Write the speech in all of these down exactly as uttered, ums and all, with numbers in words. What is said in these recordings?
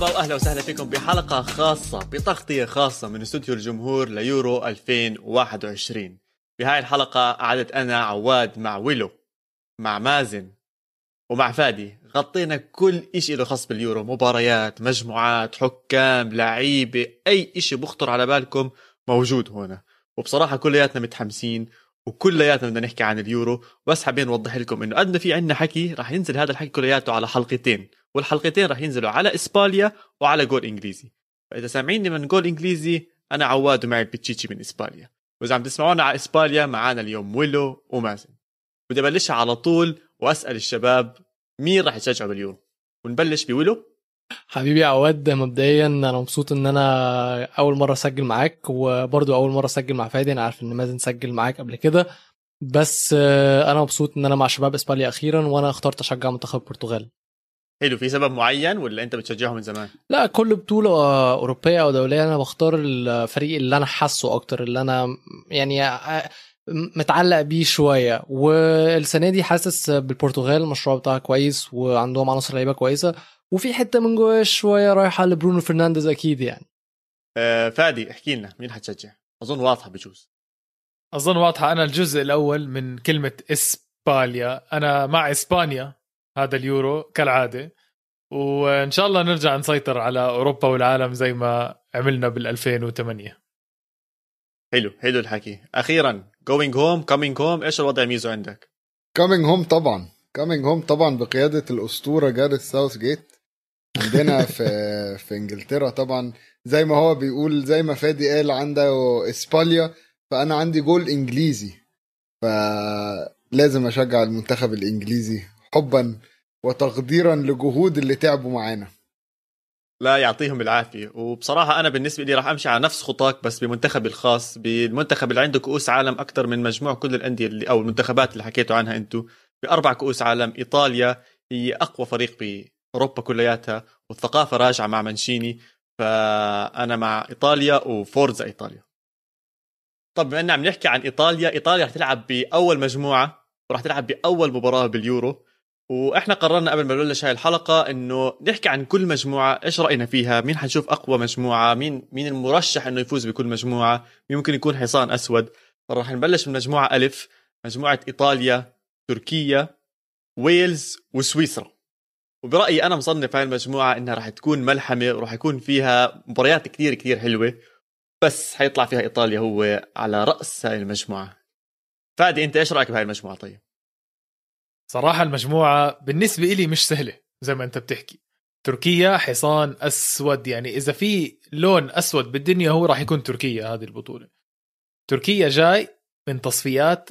مرحبا واهلا وسهلا فيكم بحلقه خاصه بتغطيه خاصه من استوديو الجمهور ليورو ألفين وواحد وعشرين. بهاي الحلقه قعدت انا عواد مع ويلو مع مازن ومع فادي، غطينا كل إشي له خاص باليورو، مباريات، مجموعات، حكام، لعيبه، اي إشي بخطر على بالكم موجود هنا. وبصراحه كلياتنا متحمسين وكلياتنا بدنا نحكي عن اليورو، بس حابين نوضح لكم انه قد ما في عندنا حكي راح ينزل هذا الحكي كلياته على حلقتين، والحلقتين راح ينزلوا على إسبانيا وعلى جول إنجليزي. فإذا سامعيني من جول إنجليزي أنا عواد ومعي البتشيتشي من إسبانيا، وإذا عم تسمعونا على إسبانيا معانا اليوم ويلو ومازن. بدي أبلش على طول وأسأل الشباب مين راح يشجعوا باليورو، ونبلش بويلو. حبيبي عواد، مبدئيا أنا مبسوط إن أنا أول مرة أسجل معاك، وبرضو أول مرة أسجل مع فادي. أنا عارف إن مازن سجل معاك قبل كده، بس أنا مبسوط إن أنا مع شباب إسبانيا أخيرا، وأنا اخترت أشجع منتخب البرتغال. حلو، في سبب معين ولا انت بتشجعه من زمان؟ لا، كل بطولة أوروبية أو دولية أنا بختار الفريق اللي أنا حاسه أكتر، اللي أنا يعني متعلق بيه شوية. والسنة دي حاسس بالبرتغال، المشروع بتاعها كويس وعندهم عناصر لعيبة كويسة، وفي حتة من جوه شوية رايحة لبرونو فرنانديز أكيد يعني. أه فادي، احكي لنا مين هتشجع؟ أظن واضحة بجوز أظن واضحة أنا الجزء الأول من كلمة إسبانيا، أنا مع إسبانيا هذا اليورو كالعادة، وإن شاء الله نرجع نسيطر على أوروبا والعالم زي ما عملنا بالألفين وثمانية. حلو حلو الحكي. أخيرا going home coming home، إيش الوضع ميزو عندك؟ coming home طبعا coming home طبعا بقيادة الأسطورة جاريث ساوثجيت عندنا في في إنجلترا. طبعا زي ما هو بيقول، زي ما فادي قال عنده إسبانيا، فأنا عندي جول إنجليزي، فلازم أشجع المنتخب الإنجليزي حبا وتقديرا لجهود اللي تعبوا معانا. لا يعطيهم العافية. وبصراحة أنا بالنسبة لي راح أمشي على نفس خطاك، بس بمنتخبي الخاص، بالمنتخب اللي عنده كؤوس عالم أكتر من مجموع كل الأندية اللي أو المنتخبات اللي حكيتوا عنها أنتوا، بأربع كؤوس عالم. إيطاليا هي أقوى فريق بأوروبا كلياتها، والثقافة راجعة مع منشيني، فأنا مع إيطاليا وفورزا إيطاليا. طب بما أننا عم نحكي عن إيطاليا، إيطاليا راح تلعب بأول مجموعة وراح تلعب بأول مباراة باليورو، واحنا قررنا قبل ما نبلش هاي الحلقه انه نحكي عن كل مجموعه، ايش راينا فيها، مين حنشوف اقوى مجموعه، مين مين المرشح انه يفوز بكل مجموعه، ممكن يكون حصان اسود. فراح نبلش من مجموعه ألف، مجموعه ايطاليا، تركيا، ويلز وسويسرا. وبرايي انا مصنف هاي المجموعه انها راح تكون ملحمه، وراح يكون فيها مباريات كتير كتير حلوه، بس حيطلع فيها ايطاليا هو على راس هاي المجموعه. فادي انت ايش رايك بهاي المجموعه؟ طيب صراحة المجموعة بالنسبة إلي مش سهلة زي ما أنت بتحكي. تركيا حصان أسود، يعني إذا في لون أسود بالدنيا هو راح يكون تركيا هذه البطولة. تركيا جاي من تصفيات،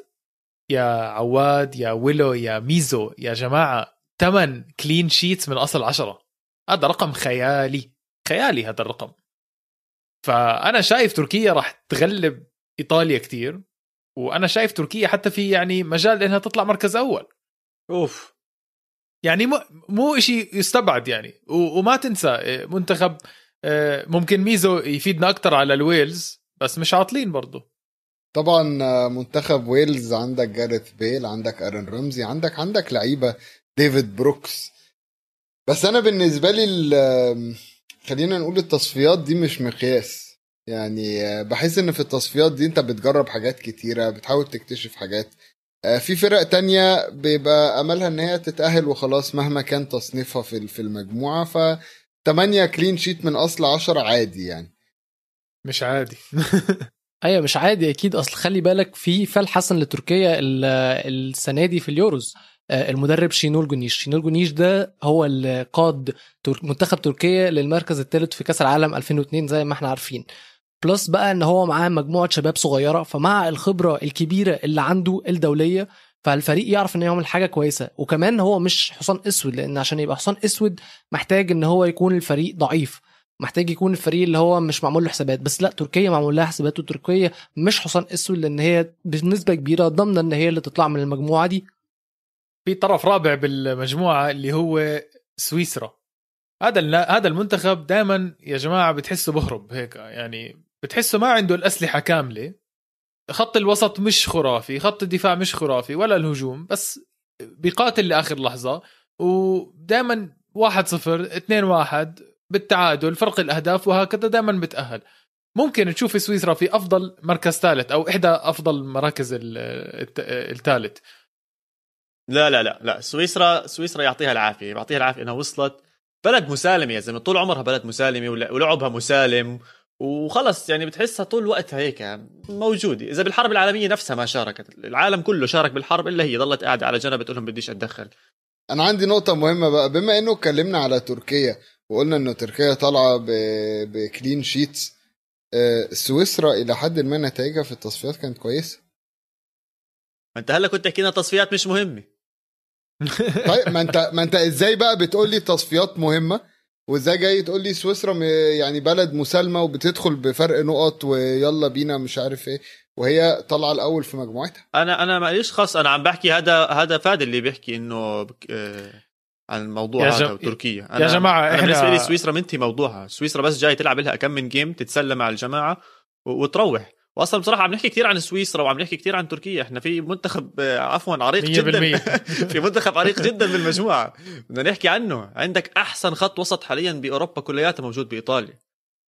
يا عواد يا ويلو يا ميزو يا جماعة، ثمانية كلين شيتس من أصل عشرة، هذا رقم خيالي خيالي هذا الرقم. فأنا شايف تركيا راح تغلب إيطاليا كتير، وأنا شايف تركيا حتى في يعني مجال إنها تطلع مركز أول. أوف يعني مو مو إشي يستبعد يعني. وما تنسى منتخب ممكن ميزو يفيدنا أكتر على الويلز، بس مش عاطلين برضو. طبعا منتخب ويلز عندك جاريث بيل، عندك أرن رمزي، عندك عندك لعيبة ديفيد بروكس. بس أنا بالنسبة لي خلينا نقول التصفيات دي مش مقياس، يعني بحس إن في التصفيات دي أنت بتجرب حاجات كتيرة، بتحاول تكتشف حاجات. في فرق تانية بيبقى أملها إن هي تتأهل وخلاص مهما كان تصنيفها في في المجموعة. فتمانية كلين شيت من أصل عشرة عادي يعني، مش عادي. أيوة مش عادي أكيد. أصل خلي بالك في فال حسن لتركيا السنة دي في اليوروز، المدرب شينول جونيش. شينول جونيش ده هو اللي قاد منتخب تركيا للمركز الثالث في كأس العالم ألفين واثنين زي ما احنا عارفين. بلس بقى ان هو معاه مجموعه شباب صغيره، فمع الخبره الكبيره اللي عنده الدوليه، فالفريق يعرف ان يعمل حاجه كويسه. وكمان هو مش حصان اسود، لان عشان يبقى حصان اسود محتاج ان هو يكون الفريق ضعيف، محتاج يكون الفريق اللي هو مش معمول له حسابات. بس لا، تركيا معمول لها حسابات، وتركيا مش حصان اسود لان هي بنسبه كبيره ضامنه ان هي اللي تطلع من المجموعه دي. في طرف رابع بالمجموعه اللي هو سويسرا. هذا هذا المنتخب دائما يا جماعه بتحسه بهرب هيك، يعني بتحسه ما عنده الأسلحة كاملة. خط الوسط مش خرافي، خط الدفاع مش خرافي، ولا الهجوم، بس بيقاتل لآخر لحظة، ودائما واحد صفر اتنين واحد بالتعادل فرق الأهداف وهكذا دائما بتأهل. ممكن نشوف سويسرا في أفضل مركز ثالث أو إحدى أفضل مراكز الثالث. لا لا لا لا سويسرا سويسرا يعطيها العافية يعطيها العافية إنها وصلت. بلد مسالمة يا زلمة، طول عمرها بلد مسالمة ولعبها مسالم وخلص، يعني بتحسها طول وقتها هيك موجودة. إذا بالحرب العالمية نفسها ما شاركت، العالم كله شارك بالحرب إلا هي ظلت قاعدة على جنب بتقولهم بديش أتدخل. أنا عندي نقطة مهمة بقى، بما إنه اتكلمنا على تركيا وقلنا إنه تركيا طالعة بكلين شيتس، سويسرا إلى حد ما نتائجها في التصفيات كانت كويسة. أنت هلا كنت تحكي لنا تصفيات مش مهمة. طيب ما أنت ما أنت إزاي بقى بتقول لي تصفيات مهمة وإزاي جاي تقول لي سويسرا يعني بلد مسالمة وبتدخل بفرق نقط ويلا بينا مش عارف إيه وهي طلع الأول في مجموعتها؟ أنا أنا ما ليش خاص، أنا عم بحكي هذا هذا فادي اللي بيحكي إنه عن الموضوع هذا جم... وتركيا. أنا... يا جماعة أنا إحنا... بالنسبة لي سويسرا منتهي موضوعها، سويسرا بس جاي تلعب لها كم من جيم تتسلم على الجماعة و... وتروح. وأصلا بصراحة عم نحكي كتير عن سويسرا وعم نحكي كتير عن تركيا، إحنا في منتخب عفوا عريق جدا في منتخب عريق جدا بالمجموعة بدنا نحكي عنه. عندك أحسن خط وسط حاليا بأوروبا كلياته موجود بإيطاليا،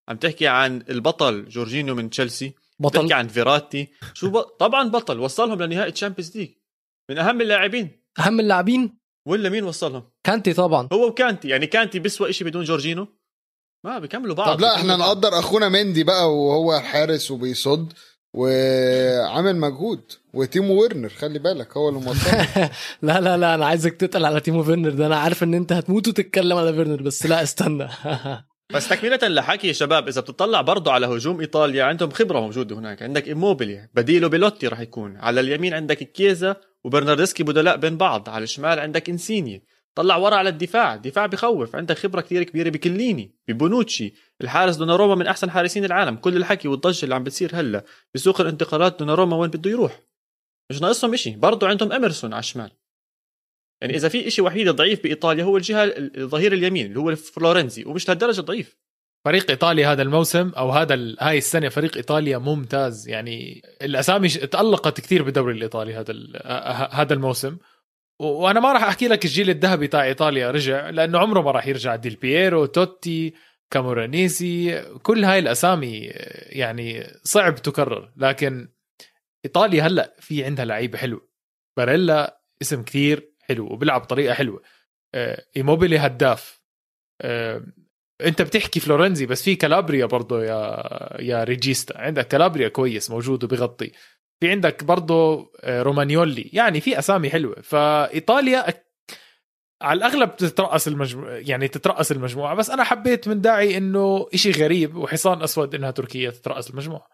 عم تحكي عن البطل جورجينيو من تشيلسي، بتحكي عن فيراتي شو ب... طبعا بطل وصلهم لنهائي تشامبيونز ليج، من أهم اللاعبين أهم اللاعبين ولا مين وصلهم؟ كانتي طبعا، هو وكانتي يعني كانتي بسوى إشي بدون جورجينيو ما بيكملوا بعض. طب لا احنا نقدر اخونا مندي بقى وهو حارس وبيصد وعمل مجهود، وتيمو ويرنر خلي بالك هو اللي موصل. لا لا لا انا عايزك تتقل على تيمو ويرنر ده، انا عارف ان انت هتموت وتتكلم على ويرنر بس لا استنى. بس تكملة لحكي يا شباب، اذا بتطلع برضو على هجوم ايطاليا عندهم خبرة موجودة هناك، عندك إيموبيلي بديله بيلوتي راح يكون على اليمين، عندك كيزا وبرناردسكي بدلاء بين بعض، على الشمال عندك إنسيني، طلع ورا على الدفاع دفاع بخوف، عندك خبرة كتير كبيرة بكليني ببونوتشي، الحارس دوناروما من أحسن حارسين العالم. كل الحكي والضجة اللي عم بتصير هلا بسوق الانتقالات دوناروما وين بده يروح، مش ناقصهم إشي. برضو عندهم أميرسون على الشمال، يعني إذا في إشي وحيد ضعيف بإيطاليا هو الجهة الظهير اليمين اللي هو فلورنزي، ومش لهالدرجة ضعيف. فريق إيطاليا هذا الموسم أو هذا ال... هاي السنة فريق إيطاليا ممتاز، يعني الأسامي تألقت كتير بالدوري الإيطالي هذا ال... هذا الموسم. وانا ما راح احكي لك الجيل الذهبي تاع ايطاليا رجع لانه عمره ما راح يرجع، ديل بييرو توتي كامورانيزي كل هاي الاسامي يعني صعب تكرر، لكن ايطاليا هلا في عندها لعيبه حلوه، باريلا اسم كثير حلو وبيلعب بطريقه حلوه، ايموبيلي هداف، انت بتحكي فلورنزي بس في كالابريا برضه يا يا ريجيستا، عندك كالابريا كويس موجود وبيغطي، في عندك برضو رومانيولي، يعني في أسامي حلوة. فإيطاليا على الأغلب تترأس المجموعة، يعني تترأس المجموعة، بس أنا حبيت من داعي إنه إشي غريب وحصان أسود إنها تركيا تترأس المجموعة.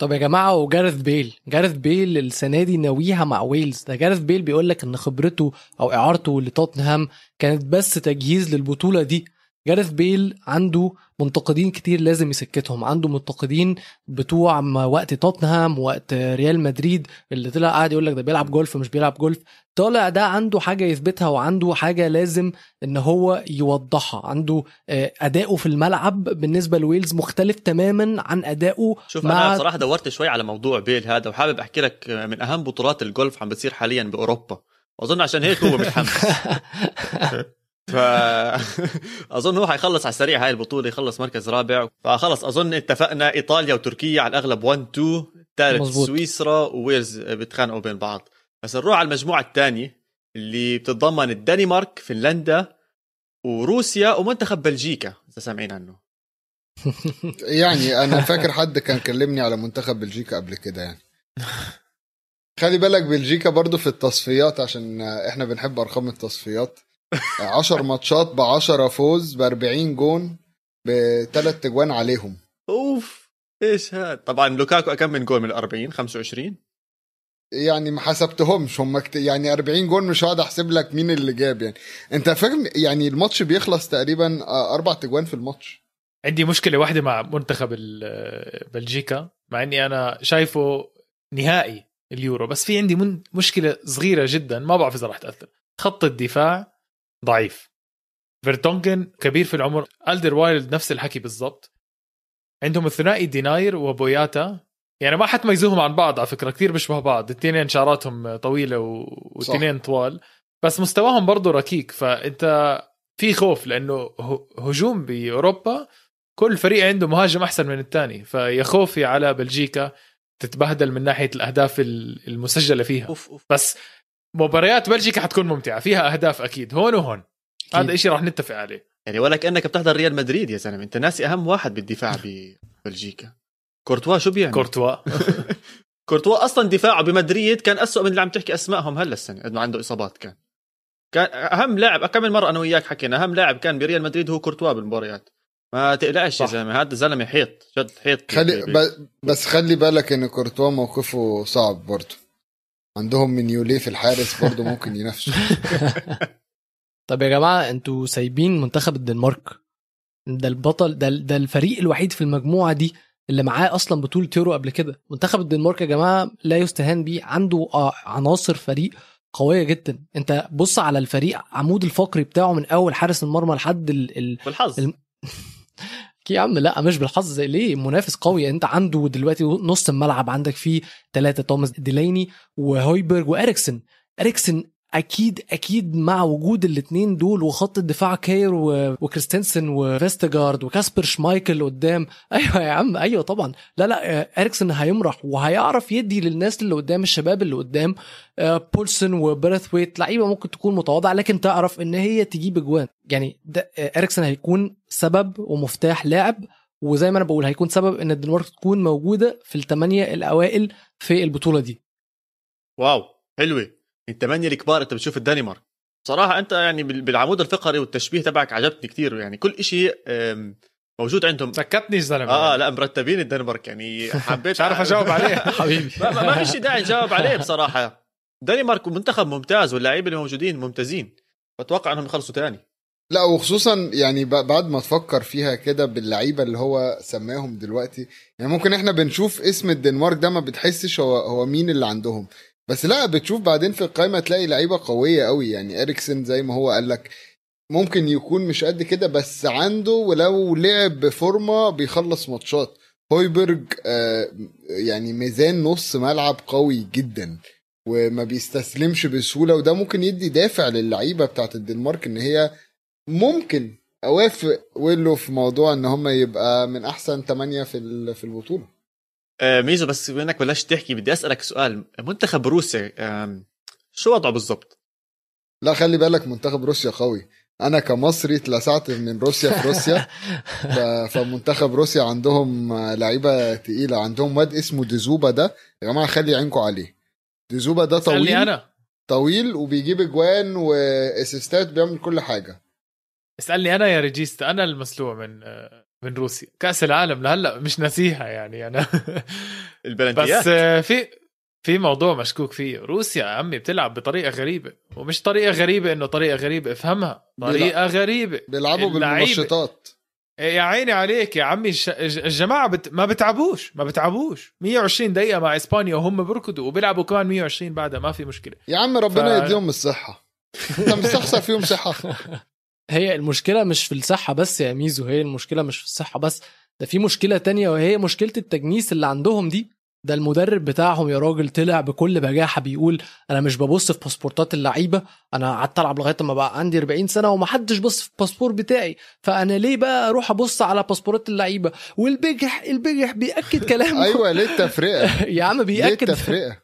طب يا جماعة وجارث بيل، جارث بيل السنة دي ناويها مع ويلز. ده جارث بيل بيقولك إن خبرته أو إعارته لتوتنهام كانت بس تجهيز للبطولة دي. جارث بيل عنده منتقدين كتير لازم يسكتهم، عنده منتقدين بتوع وقت توتنهام وقت ريال مدريد اللي طلع قاعد يقولك ده بيلعب جولف مش بيلعب جولف، طالع ده عنده حاجة يثبتها وعنده حاجة لازم ان هو يوضحها. عنده أداؤه في الملعب بالنسبة لويلز مختلف تماما عن أداؤه. شوف مع... أنا بصراحة دورت شوي على موضوع بيل هذا وحابب أحكي لك من أهم بطولات الجولف عم بتصير حاليا بأوروبا، أظن عشان هيك هو متحمس. فأظن هو حيخلص على السريع هاي البطولة، يخلص مركز رابع. فخلص أظن اتفقنا إيطاليا وتركيا على الأغلب واحد اثنين، ثالث سويسرا وويلز بتخانقوا بين بعض. بس نروح على المجموعة الثانية اللي بتتضمن الدنمارك فنلندا وروسيا ومنتخب بلجيكا إذا سامعين عنه. يعني أنا فاكر حد كان كلمني على منتخب بلجيكا قبل كده، يعني خلي بالك بلجيكا برضو في التصفيات عشان إحنا بنحب أرقام التصفيات. عشر ماتشات بعشرة فوز بأربعين جون بثلاث جوان عليهم. أوف إيش هاد. طبعا لوكاكو أكم من جون من الأربعين؟ خمسة وعشرين يعني ما حسبتهمش هم كت... يعني أربعين جون مش هاد أحسب لك مين اللي جاب. يعني أنت فاهم يعني الماتش بيخلص تقريبا أربعة جوان في الماتش. عندي مشكلة واحدة مع منتخب بلجيكا، مع أني أنا شايفه نهائي اليورو، بس في عندي من... مشكلة صغيرة جدا ما بعرف إذا راح تأثر. خط الدفاع ضعيف، فيرتونجن كبير في العمر، ألدر وايلد نفس الحكي بالضبط. عندهم الثنائي ديناير وبوياتا، يعني ما حتميزوهم عن بعض على فكرة، كتير بيشبه بعض، التنين شعراتهم طويلة والتنين طوال، بس مستواهم برضو ركيك. فأنت في خوف لأنه هجوم بأوروبا كل فريق عنده مهاجم أحسن من الثاني، فيخوفي على بلجيكا تتبهدل من ناحية الأهداف المسجلة فيها. أوف أوف. بس مباريات بلجيكا حتكون ممتعة، فيها أهداف أكيد هون وهون، هذا إشي راح نتفق عليه. يعني ولا كأنك بتحضر ريال مدريد يا زلمة، أنت ناسي أهم واحد بالدفاع ببلجيكا، كورتوا. شو بيعني كورتوا؟ كورتوا أصلا دفاعه بمدريد كان أسوأ من اللي عم تحكي أسمائهم هلا السنة، إنه عنده إصابات. كان كان أهم لاعب، أكمل مرة أنا وياك حكينا، أهم لاعب كان بريال مدريد هو كورتوا بالمباريات. ما تقلقش يا زلمة، هذا زلمة حيط جد، حيط. خلي ب... بس خلي بالك إنه كورتوا موقفه صعب برضو، عندهم من يولي في الحارس برضو ممكن ينافسوا. طب يا جماعة أنتوا سايبين منتخب الدنمارك، ده البطل، ده, ده الفريق الوحيد في المجموعة دي اللي معاه أصلا بطولة يورو قبل كده. منتخب الدنمارك يا جماعة لا يستهان بيه، عنده عناصر فريق قوية جدا. أنت بص على الفريق، عمود الفقري بتاعه من أول حارس المرمى لحد ال بالحظ الم... يا عم لا مش بالحظ، ليه؟ منافس قوي. انت عنده دلوقتي نص الملعب عندك فيه ثلاثة، توماس ديليني وهويبرغ واريكسن. اريكسن اكيد اكيد مع وجود الاثنين دول وخط الدفاع كاير وكريستنسن وفيستغارد وكاسبر شمايكل قدام. ايوه يا عم، ايوه طبعا. لا لا اريكسن هيمرح وهيعرف يدي للناس اللي قدام، الشباب اللي قدام، بولسن وبرثويت، لعيبه ممكن تكون متواضعه لكن تعرف ان هي تجيب اجوان. يعني اريكسن هيكون سبب ومفتاح لاعب، وزي ما انا بقول هيكون سبب ان الدنمارك تكون موجوده في الثمانيه الاوائل في البطوله دي. واو حلوه الثمانية الكبار. انت بتشوف الدنمارك صراحة، انت يعني بالعمود الفقري والتشبيه تبعك عجبتني كتير، يعني كل اشي موجود عندهم. فكتني الزلمة اه يعني. لا مرتبين الدنمارك، يعني حبيت عارف اجاوب عليه حبيبي. ما, ما فيش داعي نجاوب عليه بصراحة. الدنمارك منتخب ممتاز واللاعبين اللي موجودين ممتازين، بتوقع انهم يخلصوا تاني. لا وخصوصا يعني بعد ما تفكر فيها كده باللعيبة اللي هو سماهم دلوقتي، يعني ممكن احنا بنشوف اسم الدنمارك ده ما بتحسش هو, هو مين اللي عندهم، بس لا بتشوف بعدين في القائمة تلاقي لعيبة قوية قوي. يعني إريكسن زي ما هو قالك ممكن يكون مش قد كده، بس عنده ولو لعب بفورمة بيخلص ماتشات. هويبرغ آه يعني ميزان نص ملعب قوي جدا وما بيستسلمش بسهولة، وده ممكن يدي دافع للعيبة بتاعة الدنمارك ان هي ممكن. اوافق ويلو في موضوع ان هم يبقى من احسن ثمانية في في البطولة. ميزو بس منك بلاش تحكي، بدي أسألك سؤال. منتخب روسيا شو وضعه بالضبط؟ لا خلي بالك منتخب روسيا قوي، أنا كمصري اتلسعت من روسيا في روسيا. فمنتخب روسيا عندهم لعيبة تقيلة، عندهم واد اسمه ديزوبا ده يا جماعة خلي عينكم عليه. ديزوبا ده طويل أنا. طويل وبيجيب اجوان واسيستات، بيعمل كل حاجة. اسألني أنا يا ريجيست، أنا المسلوع من من روسيا كأس العالم لهلا مش ناسيها يعني أنا. بس في في موضوع مشكوك فيه. روسيا يا عمي بتلعب بطريقة غريبة، ومش طريقة غريبة إنه طريقة غريبة، افهمها، طريقة غريبة بيلعبوا بالمنشطات. يا عيني عليك يا عمي، الجماعة بت... ما بتعبوش ما بتعبوش مية وعشرين دقيقة مع إسبانيا وهم بركضوا، وبيلعبوا كمان مية وعشرين بعدها، ما في مشكلة يا عم. ربنا ف... يديهم الصحة. أنت مستخسر فيهم صحة. هي المشكلة مش في الصحة بس يا ميزو، هي المشكلة مش في الصحة بس، ده في مشكلة تانية وهي مشكلة التجنيس اللي عندهم دي. ده المدرب بتاعهم يا راجل طلع بكل بجاحة بيقول أنا مش ببص في باسبورتات اللعيبة، أنا قعدت ألعب لغاية ما بقى عندي أربعين سنة ومحدش بص في الباسبور بتاعي، فأنا ليه بقى أروح أبص على باسبورات اللعيبة؟ والبجح البجح بيأكد كلامه. أيوة ليه التفرقة؟ يا عم بيأكد التفرقة.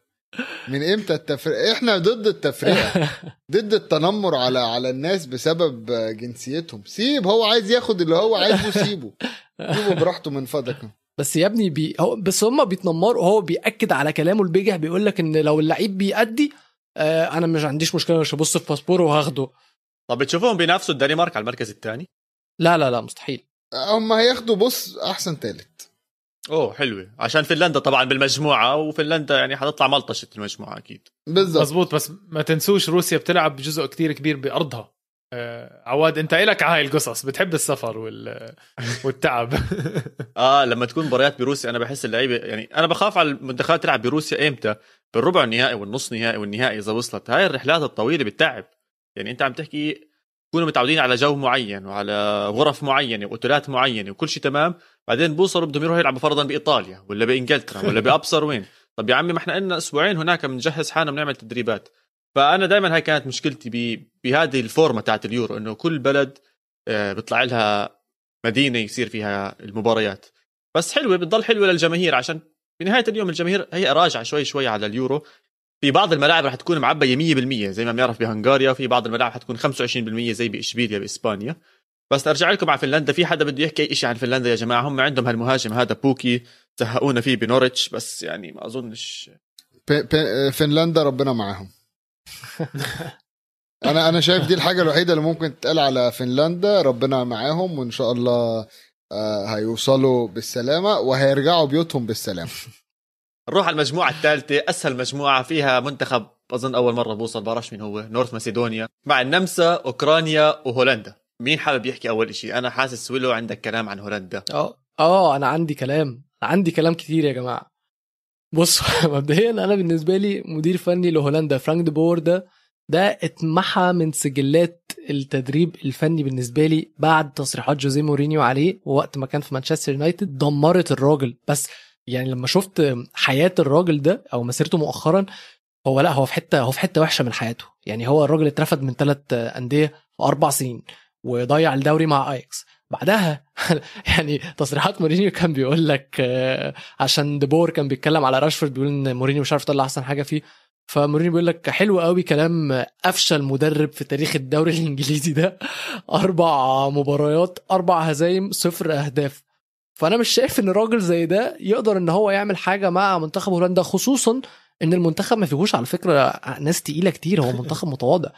من امتى التفرقه؟ احنا ضد التفرقه، ضد التنمر على على الناس بسبب جنسيتهم. سيب هو عايز ياخد اللي هو عايزه، سيبه سيبه براحته من فضلك. بس يا ابني بي... هو... بس هم بيتنمروا، هو بيأكد على كلامه البجح، بيقولك ان لو اللعيب بيأدي آه انا مش عنديش مشكله، مش هبص في باسبوره وهاخده. طب بتشوفهم بينافسوا الدنمارك على المركز الثاني؟ لا لا لا مستحيل، هم هياخدوا بص احسن ثالث. اوه حلوه، عشان فنلندا طبعا بالمجموعه، وفنلندا يعني هتطلع ملطشه المجموعه اكيد. بالظبط مظبوط. بس ما تنسوش روسيا بتلعب بجزء كتير كبير بارضها. آه عواد انت إلك على هاي القصص، بتحب السفر وال والتعب. اه لما تكون مباريات بروسيا انا بحس اللعيبه، يعني انا بخاف على المنتخبات تلعب بروسيا امتى؟ بالربع النهائي والنص نهائي والنهائي، اذا وصلت هاي الرحلات الطويله بتتعب. يعني انت عم تحكي كونوا متعودين على جو معين وعلى غرف معينه واوتيلات معينه وكل شيء تمام، بعدين بوصلوا بدهم يروحوا يلعبوا فرضا بإيطاليا ولا بإنجلترا ولا بأبصر وين. طب يا عمي ما احنا قلنا أسبوعين هناك بنجهز حالنا بنعمل تدريبات، فانا دائما هاي كانت مشكلتي بهذه الفورمه تاعت اليورو، انه كل بلد بيطلع لها مدينه يصير فيها المباريات، بس حلوه بتضل حلوه للجماهير، عشان بنهايه اليوم الجماهير هي راجعه شوي شوي على اليورو. في بعض الملاعب راح تكون معبيه مية بالمية زي ما بنعرف بهنغاريا، في بعض الملاعب حتكون خمسة وعشرين بالمية زي بإشبيليا بإسبانيا. بس ارجع لكم على فنلندا، في حدا بده يحكي اي شيء عن فنلندا يا جماعه؟ هم عندهم هالمهاجم هذا بوكي، زهقونا فيه بنوريتش، بس يعني ما اظنش فنلندا ربنا معاهم. انا انا شايف دي الحاجه الوحيده اللي ممكن تتقال على فنلندا، ربنا معاهم وان شاء الله هيوصلوا بالسلامه وهيرجعوا بيوتهم بالسلامه. نروح على المجموعه الثالثه، اسهل مجموعه، فيها منتخب اظن اول مره بوصل، بعرفش مين هو، نورث ماسيدونيا مع النمسا، اوكرانيا وهولندا. مين حابب يحكي اول شيء؟ انا حاسس ويلو عندك كلام عن هولندا. اه اه انا عندي كلام عندي كلام كتير يا جماعه. بصوا مبدئيا انا بالنسبه لي مدير فني لهولندا فرانك دي بوردا ده اتمحى من سجلات التدريب الفني بالنسبه لي بعد تصريحات جوزيه مورينيو عليه وقت ما كان في مانشستر يونايتد. دمرت الراجل، بس يعني لما شفت حياه الراجل ده او مسيرته مؤخرا، هو لا هو في حته هو في حته وحشه من حياته. يعني هو الراجل اترفد من ثلاث انديه في اربع سنين وضيع الدوري مع اياكس بعدها. يعني تصريحات مورينيو كان بيقول لك، عشان ديبور كان بيتكلم على راشفورد بيقول ان مورينيو مش عارف يطلع احسن حاجه فيه، فمورينيو بيقول لك حلو قوي كلام افشل مدرب في تاريخ الدوري الانجليزي ده، اربع مباريات اربع هزايم صفر اهداف. فانا مش شايف ان راجل زي ده يقدر ان هو يعمل حاجه مع منتخب هولندا، خصوصا ان المنتخب ما فيهوش على فكره ناس تقيله كتير، هو منتخب متواضع.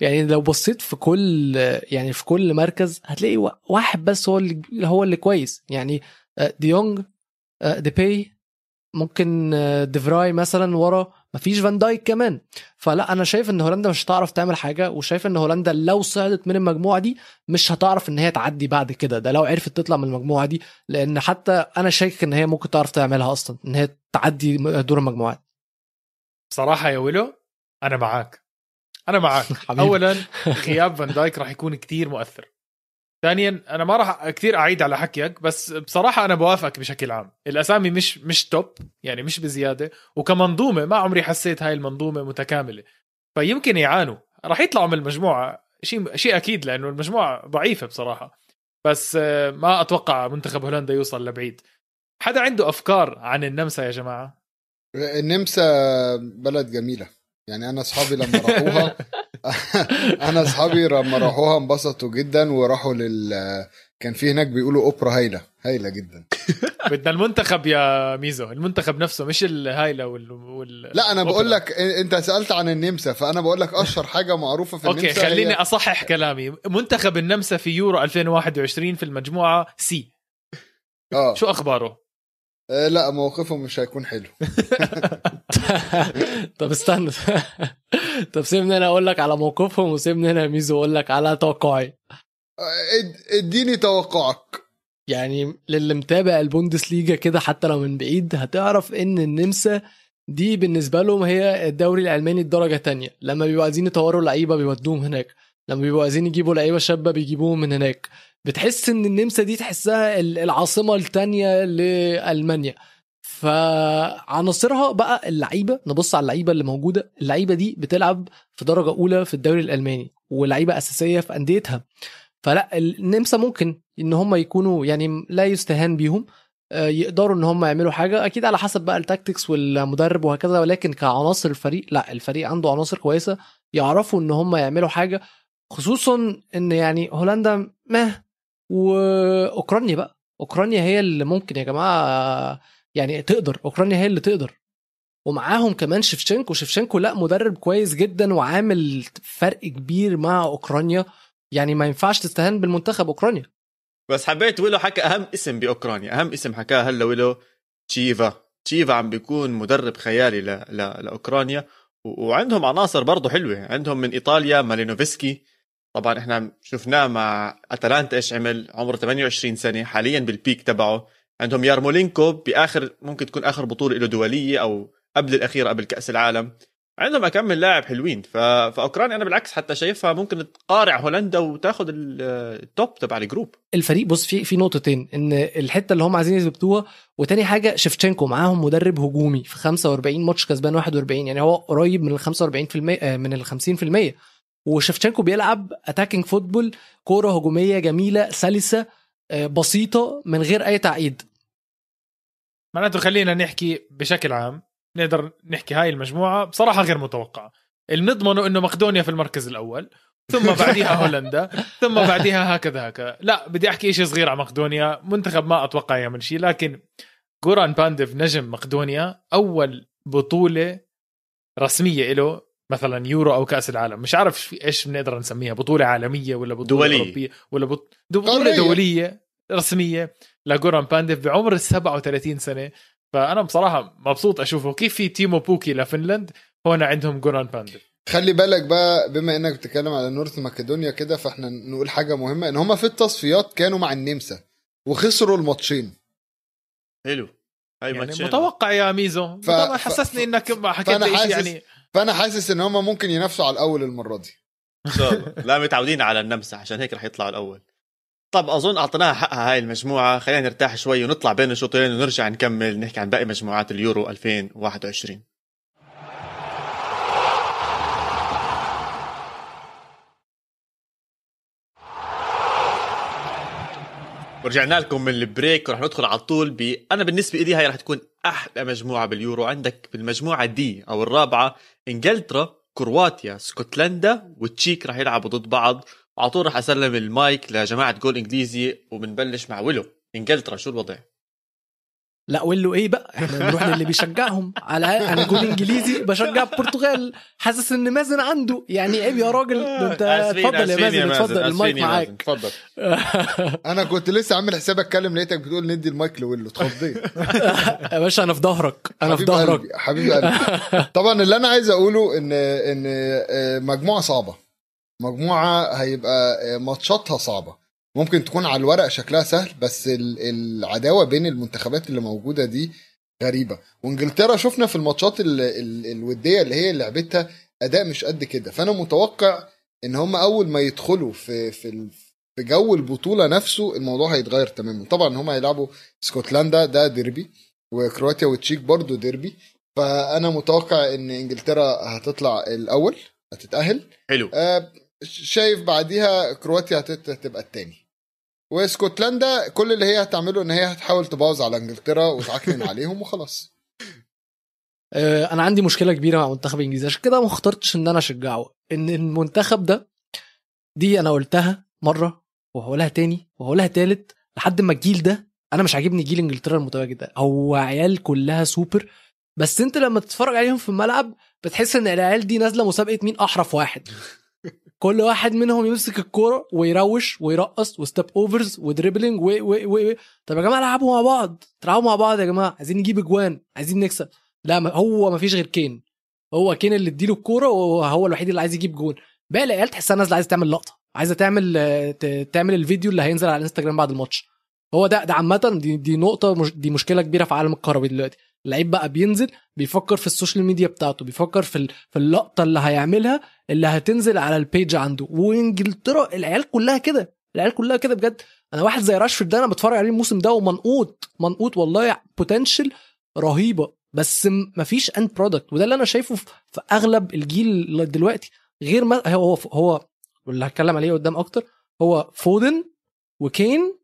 يعني لو بصيت في كل يعني في كل مركز هتلاقي واحد بس هو اللي هو اللي كويس، يعني ديونج ديباي ممكن ديفراي مثلا، ورا مفيش فان دايك كمان. فلا انا شايف ان هولندا مش هتعرف تعمل حاجه، وشايف ان هولندا لو صعدت من المجموعه دي مش هتعرف ان هي تعدي بعد كده، ده لو عرفت تطلع من المجموعه دي، لان حتى انا شاكك ان هي ممكن تعرف تعملها اصلا، ان هي تعدي دور المجموعات. بصراحه يا ويلو انا معاك انا معاك اولا غياب فان دايك راح يكون كتير مؤثر، ثانيا انا ما راح كتير اعيد على حكيك، بس بصراحه انا بوافقك بشكل عام. الاسامي مش مش توب، يعني مش بزياده، وكمنظومه ما عمري حسيت هاي المنظومه متكامله، فيمكن يعانوا، راح يطلعوا من المجموعه شيء شيء اكيد، لانه المجموعه ضعيفه بصراحه، بس ما اتوقع منتخب هولندا يوصل لبعيد. حدا عنده افكار عن النمسا يا جماعه؟ النمسا بلد جميله، يعني انا اصحابي لما راحوها انا اصحابي لما راحوها انبسطوا جدا، وراحوا لل كان في هناك بيقولوا اوبرا هايله هايله جدا. بدنا المنتخب يا ميزو، المنتخب نفسه مش الهايله وال, وال... لا انا بقول لك انت سالت عن النمسا، فانا بقول لك اشهر حاجه معروفه في النمسا. اوكي خليني هي... اصحح كلامي، منتخب النمسا في يورو ألفين وواحد وعشرين في المجموعه سي اه شو اخباره؟ لا موقفه مش هيكون حلو. طب استنى، طب سيبني انا اقول لك على موقفهم، وسيبني انا ميزو اقول لك على توقعي. اديني توقعك. يعني للي متابع البوندسليجا كده حتى لو من بعيد هتعرف ان النمسا دي بالنسبه لهم هي الدوري الالماني الدرجه تانية. لما بيبقوا عايزين يطوروا لعيبه بيودوهم هناك، لما بيبقوا عايزين يجيبوا لعيبه شابه بيجيبوهم من هناك. بتحس ان النمسا دي تحسها العاصمه الثانيه لالمانيا، فعناصرها بقى اللعيبه. نبص على اللعيبه اللي موجوده، اللعيبه دي بتلعب في درجه اولى في الدوري الالماني ولعيبه اساسيه في انديتها، فلا النمسا ممكن ان هم يكونوا يعني لا يستهان بيهم، يقدروا ان هم يعملوا حاجه اكيد على حسب بقى التاكتكس والمدرب وهكذا، ولكن كعناصر الفريق لا، الفريق عنده عناصر كويسه يعرفوا ان هم يعملوا حاجه، خصوصا ان يعني هولندا ما واوكرانيا بقى، اوكرانيا هي اللي ممكن يا جماعه يعني تقدر، اوكرانيا هي اللي تقدر، ومعاهم كمان شيفشينكو. شيفشينكو لا مدرب كويس جدا وعامل فرق كبير مع اوكرانيا، يعني ما ينفعش تستهان بالمنتخب اوكرانيا. بس حبيت ويلو حكى اهم اسم باوكرانيا، اهم اسم حكاه هلا ويلو، تشيفا. تشيفا عم بيكون مدرب خيالي ل... ل... لاوكرانيا، وعندهم عناصر برضو حلوه، عندهم من ايطاليا مالينوفسكي، طبعا احنا شفناه مع اتلانتا ايش عمل، عمره ثمانية وعشرين سنه حاليا بالبيك تبعه. عندهم يارمولينكو باخر ممكن تكون اخر بطوله له دوليه او قبل الاخيره قبل كاس العالم. عندهم اكمل لاعب حلوين. ف... فاوكرانيا انا بالعكس حتى شايفها ممكن تقارع هولندا وتاخد التوب تبع الجروب. الفريق بص في في نقطتين، ان الحته اللي هم عايزين يثبتوها، وتاني حاجه شيفتشينكو معاهم مدرب هجومي في خمسة وأربعين ماتش كسبان واحد وأربعين، يعني هو قريب من ال خمسة وأربعين بالمية من ال خمسين بالمية، وشيفتشينكو بيلعب اتاكينج فوتبول، كوره هجوميه جميله سلسه بسيطه من غير اي تعقيد. معناته خلينا نحكي بشكل عام، نقدر نحكي هاي المجموعة بصراحة غير متوقعة. المضمنه إنه مقدونيا في المركز الأول، ثم بعديها هولندا، ثم بعديها هكذا هكذا. لا بدي أحكي إشي صغير على مقدونيا، منتخب ما أتوقع يعمل شيء، لكن غوران بانديف نجم مقدونيا أول بطولة رسمية إله مثلا يورو أو كأس العالم، مش عارف إيش بنقدر نسميها، بطولة عالمية ولا بطولة دولية. أوروبية ولا بط... بطولة دولية رسمية لغوران بانديف بعمر سبعة وثلاثين سنة. فأنا بصراحة مبسوط أشوفه. كيف في تيمو بوكي لفنلند، هنا عندهم غوران بانديف. خلي بالك بقى بما إنك بتتكلم على نورث مقدونيا كده، فإحنا نقول حاجة مهمة، إن هما في التصفيات كانوا مع النمسا وخسروا الماتشين. حلو، هاي يعني ماتشين متوقع يا ميزو. ف... حسسني ف... إنك حكيت إيش حاسس... يعني فأنا حاسس إن هما ممكن ينافسوا على الأول المرة دي. لا متعودين على النمسا، عشان هيك رح يطلعوا الأول. طب أظن أعطناها حقها هاي المجموعة، خلينا نرتاح شوي ونطلع بين الشوطين ونرجع نكمل نحكي عن باقي مجموعات اليورو ألفين وواحد وعشرين. ورجعنا لكم من البريك ورح ندخل على طول ب... أنا بالنسبة إلي هاي رح تكون أحلى مجموعة باليورو. عندك بالمجموعة دي أو الرابعة إنجلترا، كرواتيا، سكوتلندا والتشيك رح يلعبوا ضد بعض. عطور رح أسلم المايك لجماعة جول إنجليزي وبنبلش مع ويلو. إنجلترا شو الوضع؟ لا ويلو إيه بقى، إحنا بنروح للي بيشجعهم. على أنا جول إنجليزي بشجع البرتغال، حاسس إن مازن عنده يعني عيب يا راجل. أنت اتفضل يا مازن، اتفضل المايك معاك، اتفضل. أنا كنت لسه عامل حساب أتكلم، لقيتك بتقول ندي المايك لويلو، تخضيت يا باشا. أنا في ظهرك، أنا في ظهرك حبيب قلبي. طبعا اللي أنا عايز أقوله إن إن مجموعة صعبة، مجموعة هيبقى ماتشاتها صعبة، ممكن تكون على الورق شكلها سهل، بس العداوة بين المنتخبات اللي موجودة دي غريبة. وانجلترا شفنا في الماتشات ال ال الودية اللي هي لعبتها أداء مش قد كده، فأنا متوقع إن هم أول ما يدخلوا في في في جو البطولة نفسه الموضوع هيتغير تماما. طبعا هم هيلعبوا اسكتلندا، ده ديربي، وكرواتيا والتشيك برضو ديربي، فأنا متوقع إن انجلترا هتطلع الأول، هتتأهل. حلو. أه شايف بعديها كرواتيا هتبقى التاني، واسكتلندا كل اللي هي هتعمله ان هي هتحاول تبوظ على انجلترا وتعكنن عليهم وخلاص. انا عندي مشكله كبيره مع منتخب انجليزي، عشان كده ما اخترتش ان انا اشجعه. ان المنتخب ده دي انا قلتها مره وهقولها تاني وهقولها تالت لحد ما الجيل ده، انا مش عاجبني جيل انجلترا المتواجد ده. هو عيال كلها سوبر، بس انت لما تتفرج عليهم في الملعب بتحس ان العيال دي نازله مسابقه مين احرف واحد. كل واحد منهم يمسك الكرة ويروش ويرقص وستيب اوفرز ودريبلينج و و و طب يا جماعه العبوا مع بعض، تلعبوا مع بعض يا جماعه، عايزين نجيب اجوان، عايزين نكسب. لا هو مفيش غير كين، هو كين اللي اديله الكرة وهو الوحيد اللي عايز يجيب جون. باقي العيال تحسها نازله عايزه تعمل لقطه، عايزه تعمل تعمل الفيديو اللي هينزل على الانستجرام بعد الماتش. هو ده ده عامه دي, دي نقطه مش دي مشكله كبيره في عالم الكروي دلوقتي. اللعيب بقى بينزل بيفكر في السوشيال ميديا بتاعته، بيفكر في في اللقطه اللي هيعملها اللي هتنزل على البيج عنده. وانجلترا العيال كلها كده، العيال كلها كده بجد. انا واحد زي راشفورد ده انا بتفرج عليه الموسم ده ومنقوط منقوط والله، بوتنشل رهيبه بس مفيش اند برودكت. وده اللي انا شايفه في اغلب الجيل دلوقتي، غير ما هو هو اللي هتكلم عليه قدام اكتر، هو فودن وكين،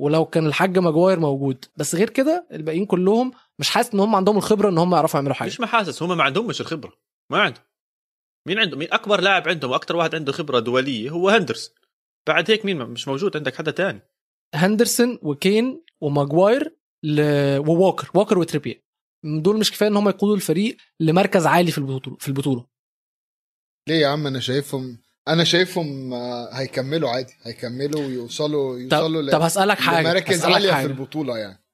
ولو كان الحاج ماجواير موجود، بس غير كده الباقيين كلهم مش حاسس ان هم عندهم الخبره ان هم يعرفوا يعملوا حاجه. مش محاسس، هم ما عندهم مش الخبره، ما عندهم. مين عنده مين اكبر لاعب عندهم واكتر واحد عنده خبره دوليه؟ هو هندرسون. بعد هيك مين مش موجود عندك حدا تاني؟ هندرسون وكين وماجواير ل... ووكر ووكر وتريبيا، دول مش كفايه ان هم يقودوا الفريق لمركز عالي في البطوله في البطوله. ليه يا عم؟ انا شايفهم انا شايفهم هيكملوا عادي، هيكملوا ويوصلوا يوصلوا طب, ل... طب هسألك حاجة. لمراكز عالية في البطولة يعني.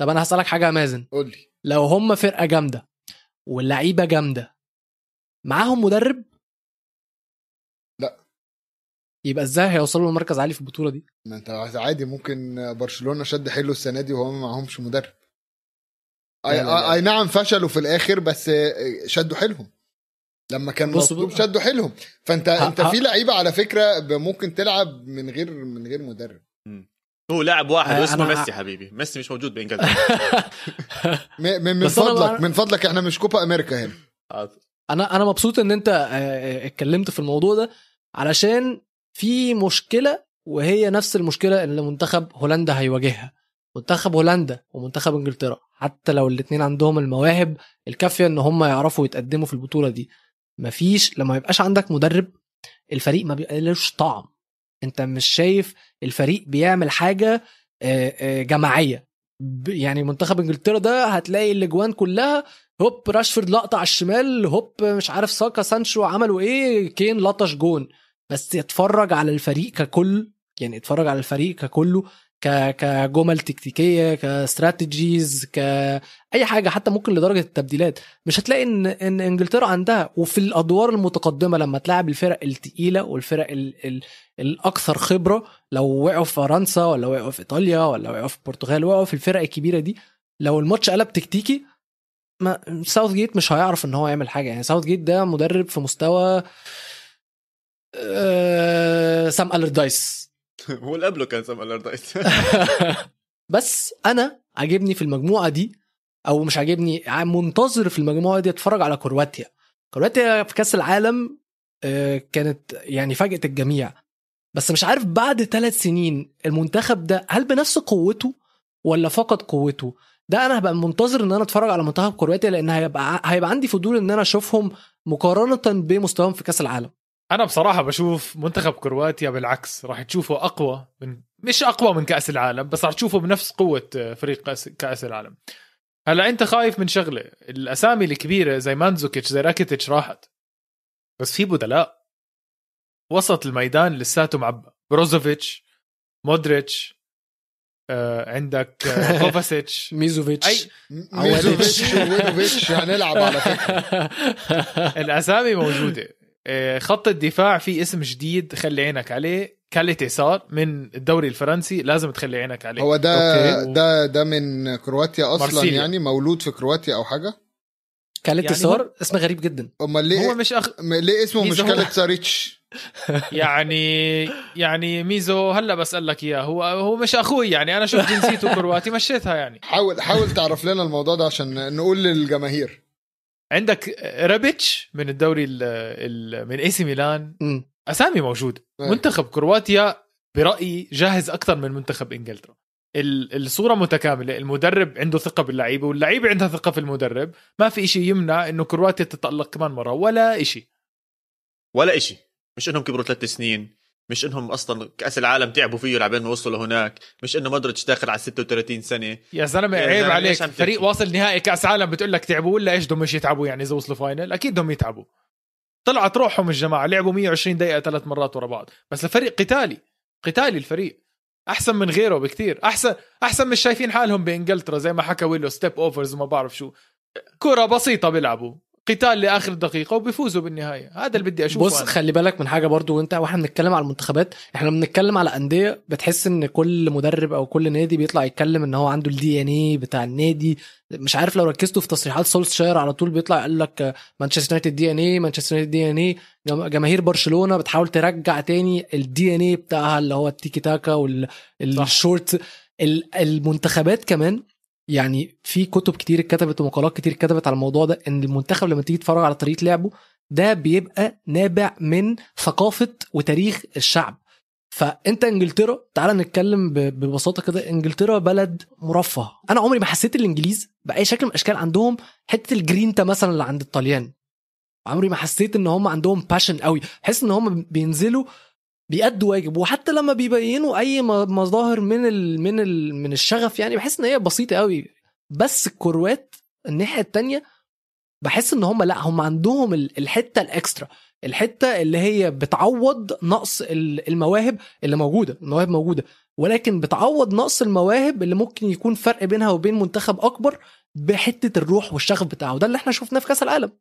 طب انا هسألك حاجة يا مازن، قولي. لو هم فرقة جامدة واللعيبة جامدة معاهم مدرب، لا يبقى ازاي هيوصلوا لمركز عالي في البطولة دي؟ ما انت عادي ممكن برشلونة شد حلو السنة دي وهم معهمش مدرب. اي, أي نعم فشلوا في الاخر بس شدوا حلهم. لما كان مصدوم شدوا حيلهم. فانت ها انت ها في لعيبه على فكره ممكن تلعب من غير من غير مدرب. هو لاعب واحد اسمه ميسي حبيبي، ميسي مش موجود بإنجلترا. من فضلك من فضلك احنا مش كوبا امريكا هنا. انا انا مبسوط ان انت اتكلمت في الموضوع ده علشان في مشكله، وهي نفس المشكله اللي منتخب هولندا هيواجهها. منتخب هولندا ومنتخب انجلترا حتى لو الاثنين عندهم المواهب الكافيه ان هم يعرفوا يتقدموا في البطوله دي، مفيش لما يبقاش عندك مدرب الفريق ما بيقلش طعم. انت مش شايف الفريق بيعمل حاجه جماعيه، يعني منتخب انجلترا ده هتلاقي الاجوان كلها هوب راشفورد لقطه على الشمال، هوب مش عارف ساكا سانشو عملوا ايه، كين لطش جون. بس اتفرج على الفريق ككل، يعني اتفرج على الفريق ككله كجمل تكتيكيه، كاستراتيجيز، كاي حاجه، حتى ممكن لدرجه التبديلات. مش هتلاقي ان ان انجلترا عندها. وفي الادوار المتقدمه لما تلعب الفرق الثقيله والفرق ال ال الاكثر خبره، لو وقعوا في فرنسا ولا وقعوا في ايطاليا ولا وقعوا في البرتغال، وقعوا في الفرق الكبيره دي، لو الماتش قلب تكتيكي ما ساوثجيت مش هيعرف ان هو يعمل حاجه. يعني ساوثجيت ده مدرب في مستوى أه... سام ألردايس. هو اللي قبله كان سام ألردايس. بس انا عاجبني في المجموعه دي، او مش عاجبني، منتظر في المجموعه دي اتفرج على كرواتيا. كرواتيا في كاس العالم كانت يعني فاجئت الجميع، بس مش عارف بعد ثلاث سنين المنتخب ده هل بنفس قوته ولا فقد قوته. ده انا هبقى منتظر ان انا اتفرج على منتخب كرواتيا، لان هيبقى هيبقى عندي فضول ان انا اشوفهم مقارنه بمستواهم في كاس العالم. أنا بصراحة بشوف منتخب كرواتيا بالعكس راح تشوفه أقوى من، مش أقوى من كأس العالم، بس راح تشوفه بنفس قوة فريق كأس العالم. هلأ أنت خايف من شغلة، الأسامي الكبيرة زي مانزوكيتش زي راكيتش راحت، بس في بدلاء وسط الميدان لساته معبى. بروزوفيتش، مودريتش، آه، عندك كوفاسيتش، ميزوفيتش، ميزوفيتش وينوفيتش هنلعب على فكرة. الأسامي موجودة. خط الدفاع في اسم جديد خلي عينك عليه، كاليتي صار من الدوري الفرنسي، لازم تخلي عينك عليه. هو ده و... ده ده من كرواتيا اصلا مرسيليا. يعني مولود في كرواتيا او حاجه. كاليتي يعني صار هو... اسم غريب جدا. امال ليه هو مش أخ... م... ليه اسمه مش كاليتي ساريتش؟ يعني يعني ميزو هلا بسأل لك اياه، هو هو مش اخوي يعني، انا شفت جنسيته كرواتي مشيتها يعني. حاول حاول تعرف لنا الموضوع ده عشان نقول للجماهير. عندك رابيتش من الدوري ال ال من اي سي ميلان. م. اسامي موجوده. منتخب كرواتيا برايي جاهز اكثر من منتخب انجلترا. الصوره متكامله، المدرب عنده ثقه باللعيبه واللعيبه عندها ثقه في المدرب. ما في إشي يمنع انه كرواتيا تتالق كمان مره، ولا إشي ولا إشي. مش انهم كبروا ثلاث سنين، مش انهم اصلا كاس العالم تعبوا فيه لاعبين وصلوا لهناك، مش انه مودريتش داخل على ستة وثلاثين سنه. يا زلمه عيب عليك، فريق واصل نهائي كاس عالم بتقول لك تعبوا ولا ايش؟ بدهم مش يتعبوا يعني؟ اذا وصلوا فاينل اكيد بدهم يتعبوا. طلعت روحهم الجماعه، لعبوا مية وعشرين دقيقه ثلاث مرات ورا بعض، بس الفريق قتالي قتالي. الفريق احسن من غيره بكتير، احسن احسن. مش شايفين حالهم بانجلترا زي ما حكى ويلو ستيب اوفرز وما بعرف شو، كره بسيطه بيلعبوا، قتال لآخر دقيقة وبيفوزوا بالنهاية. هذا اللي بدي أشوفه. بص أنا. خلي بالك من حاجة برضو، وانت واحنا بنتكلم على المنتخبات، احنا بنتكلم على أندية بتحس ان كل مدرب او كل نادي بيطلع يتكلم ان هو عنده الدي ان اي بتاع النادي. مش عارف لو ركزتوا في تصريحات سولشاير على طول بيطلع يقول لك مانشستر يونايتد دي ان اي، مانشستر يونايتد دي ان اي. جماهير برشلونة بتحاول ترجع تاني الدي ان اي بتاعها اللي هو التيكي تاكا والشورت. المنتخبات كمان يعني في كتب كتير اتكتبت ومقالات كتير اتكتبت على الموضوع ده، ان المنتخب لما تيجي تتفرج على طريقه لعبه ده بيبقى نابع من ثقافه وتاريخ الشعب. فانت انجلترا، تعال نتكلم ببساطه كده، انجلترا بلد مرفه. انا عمري ما حسيت الانجليز باي شكل من اشكال عندهم حته الجرينتا مثلا اللي عند الطليان. عمري ما حسيت ان هم عندهم باشن قوي، حس ان هم بينزلوا بيأدوا واجب. وحتى لما بيبينوا اي مظاهر من ال من ال من الشغف يعني بحس ان هي بسيطه قوي. بس الكروات الناحيه التانية بحس ان هم لا، هم عندهم الحته الاكسترا، الحته اللي هي بتعوض نقص المواهب اللي موجوده. المواهب موجوده ولكن بتعوض نقص المواهب اللي ممكن يكون فرق بينها وبين منتخب اكبر بحته الروح والشغف بتاعه. ده اللي احنا شفناه في كاس العالم.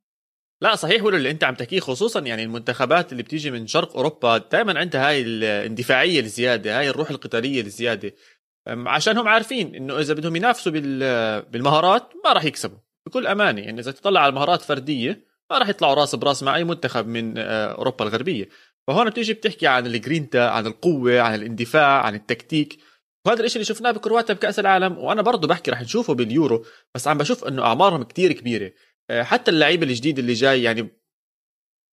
لا صحيح، ولا اللي انت عم تحكيه خصوصا يعني المنتخبات اللي بتيجي من شرق اوروبا دائما عندها هاي الاندفاعيه الزياده، هاي الروح القتاليه الزياده، عشان هم عارفين انه اذا بدهم ينافسوا بالمهارات ما راح يكسبوا بكل امانه. يعني اذا تطلع على المهارات فرديه ما راح يطلعوا راس براس مع اي منتخب من اوروبا الغربيه. فهون بتيجي بتحكي عن الجرينتا، عن القوه، عن الاندفاع، عن التكتيك، وهذا الشيء اللي شفناه بكرواتيا بكاس العالم، وانا برضه بحكي راح نشوفه باليورو، بس عم بشوف انه اعمارهم كتير كبيره. حتى اللعيبه الجديد اللي جاي يعني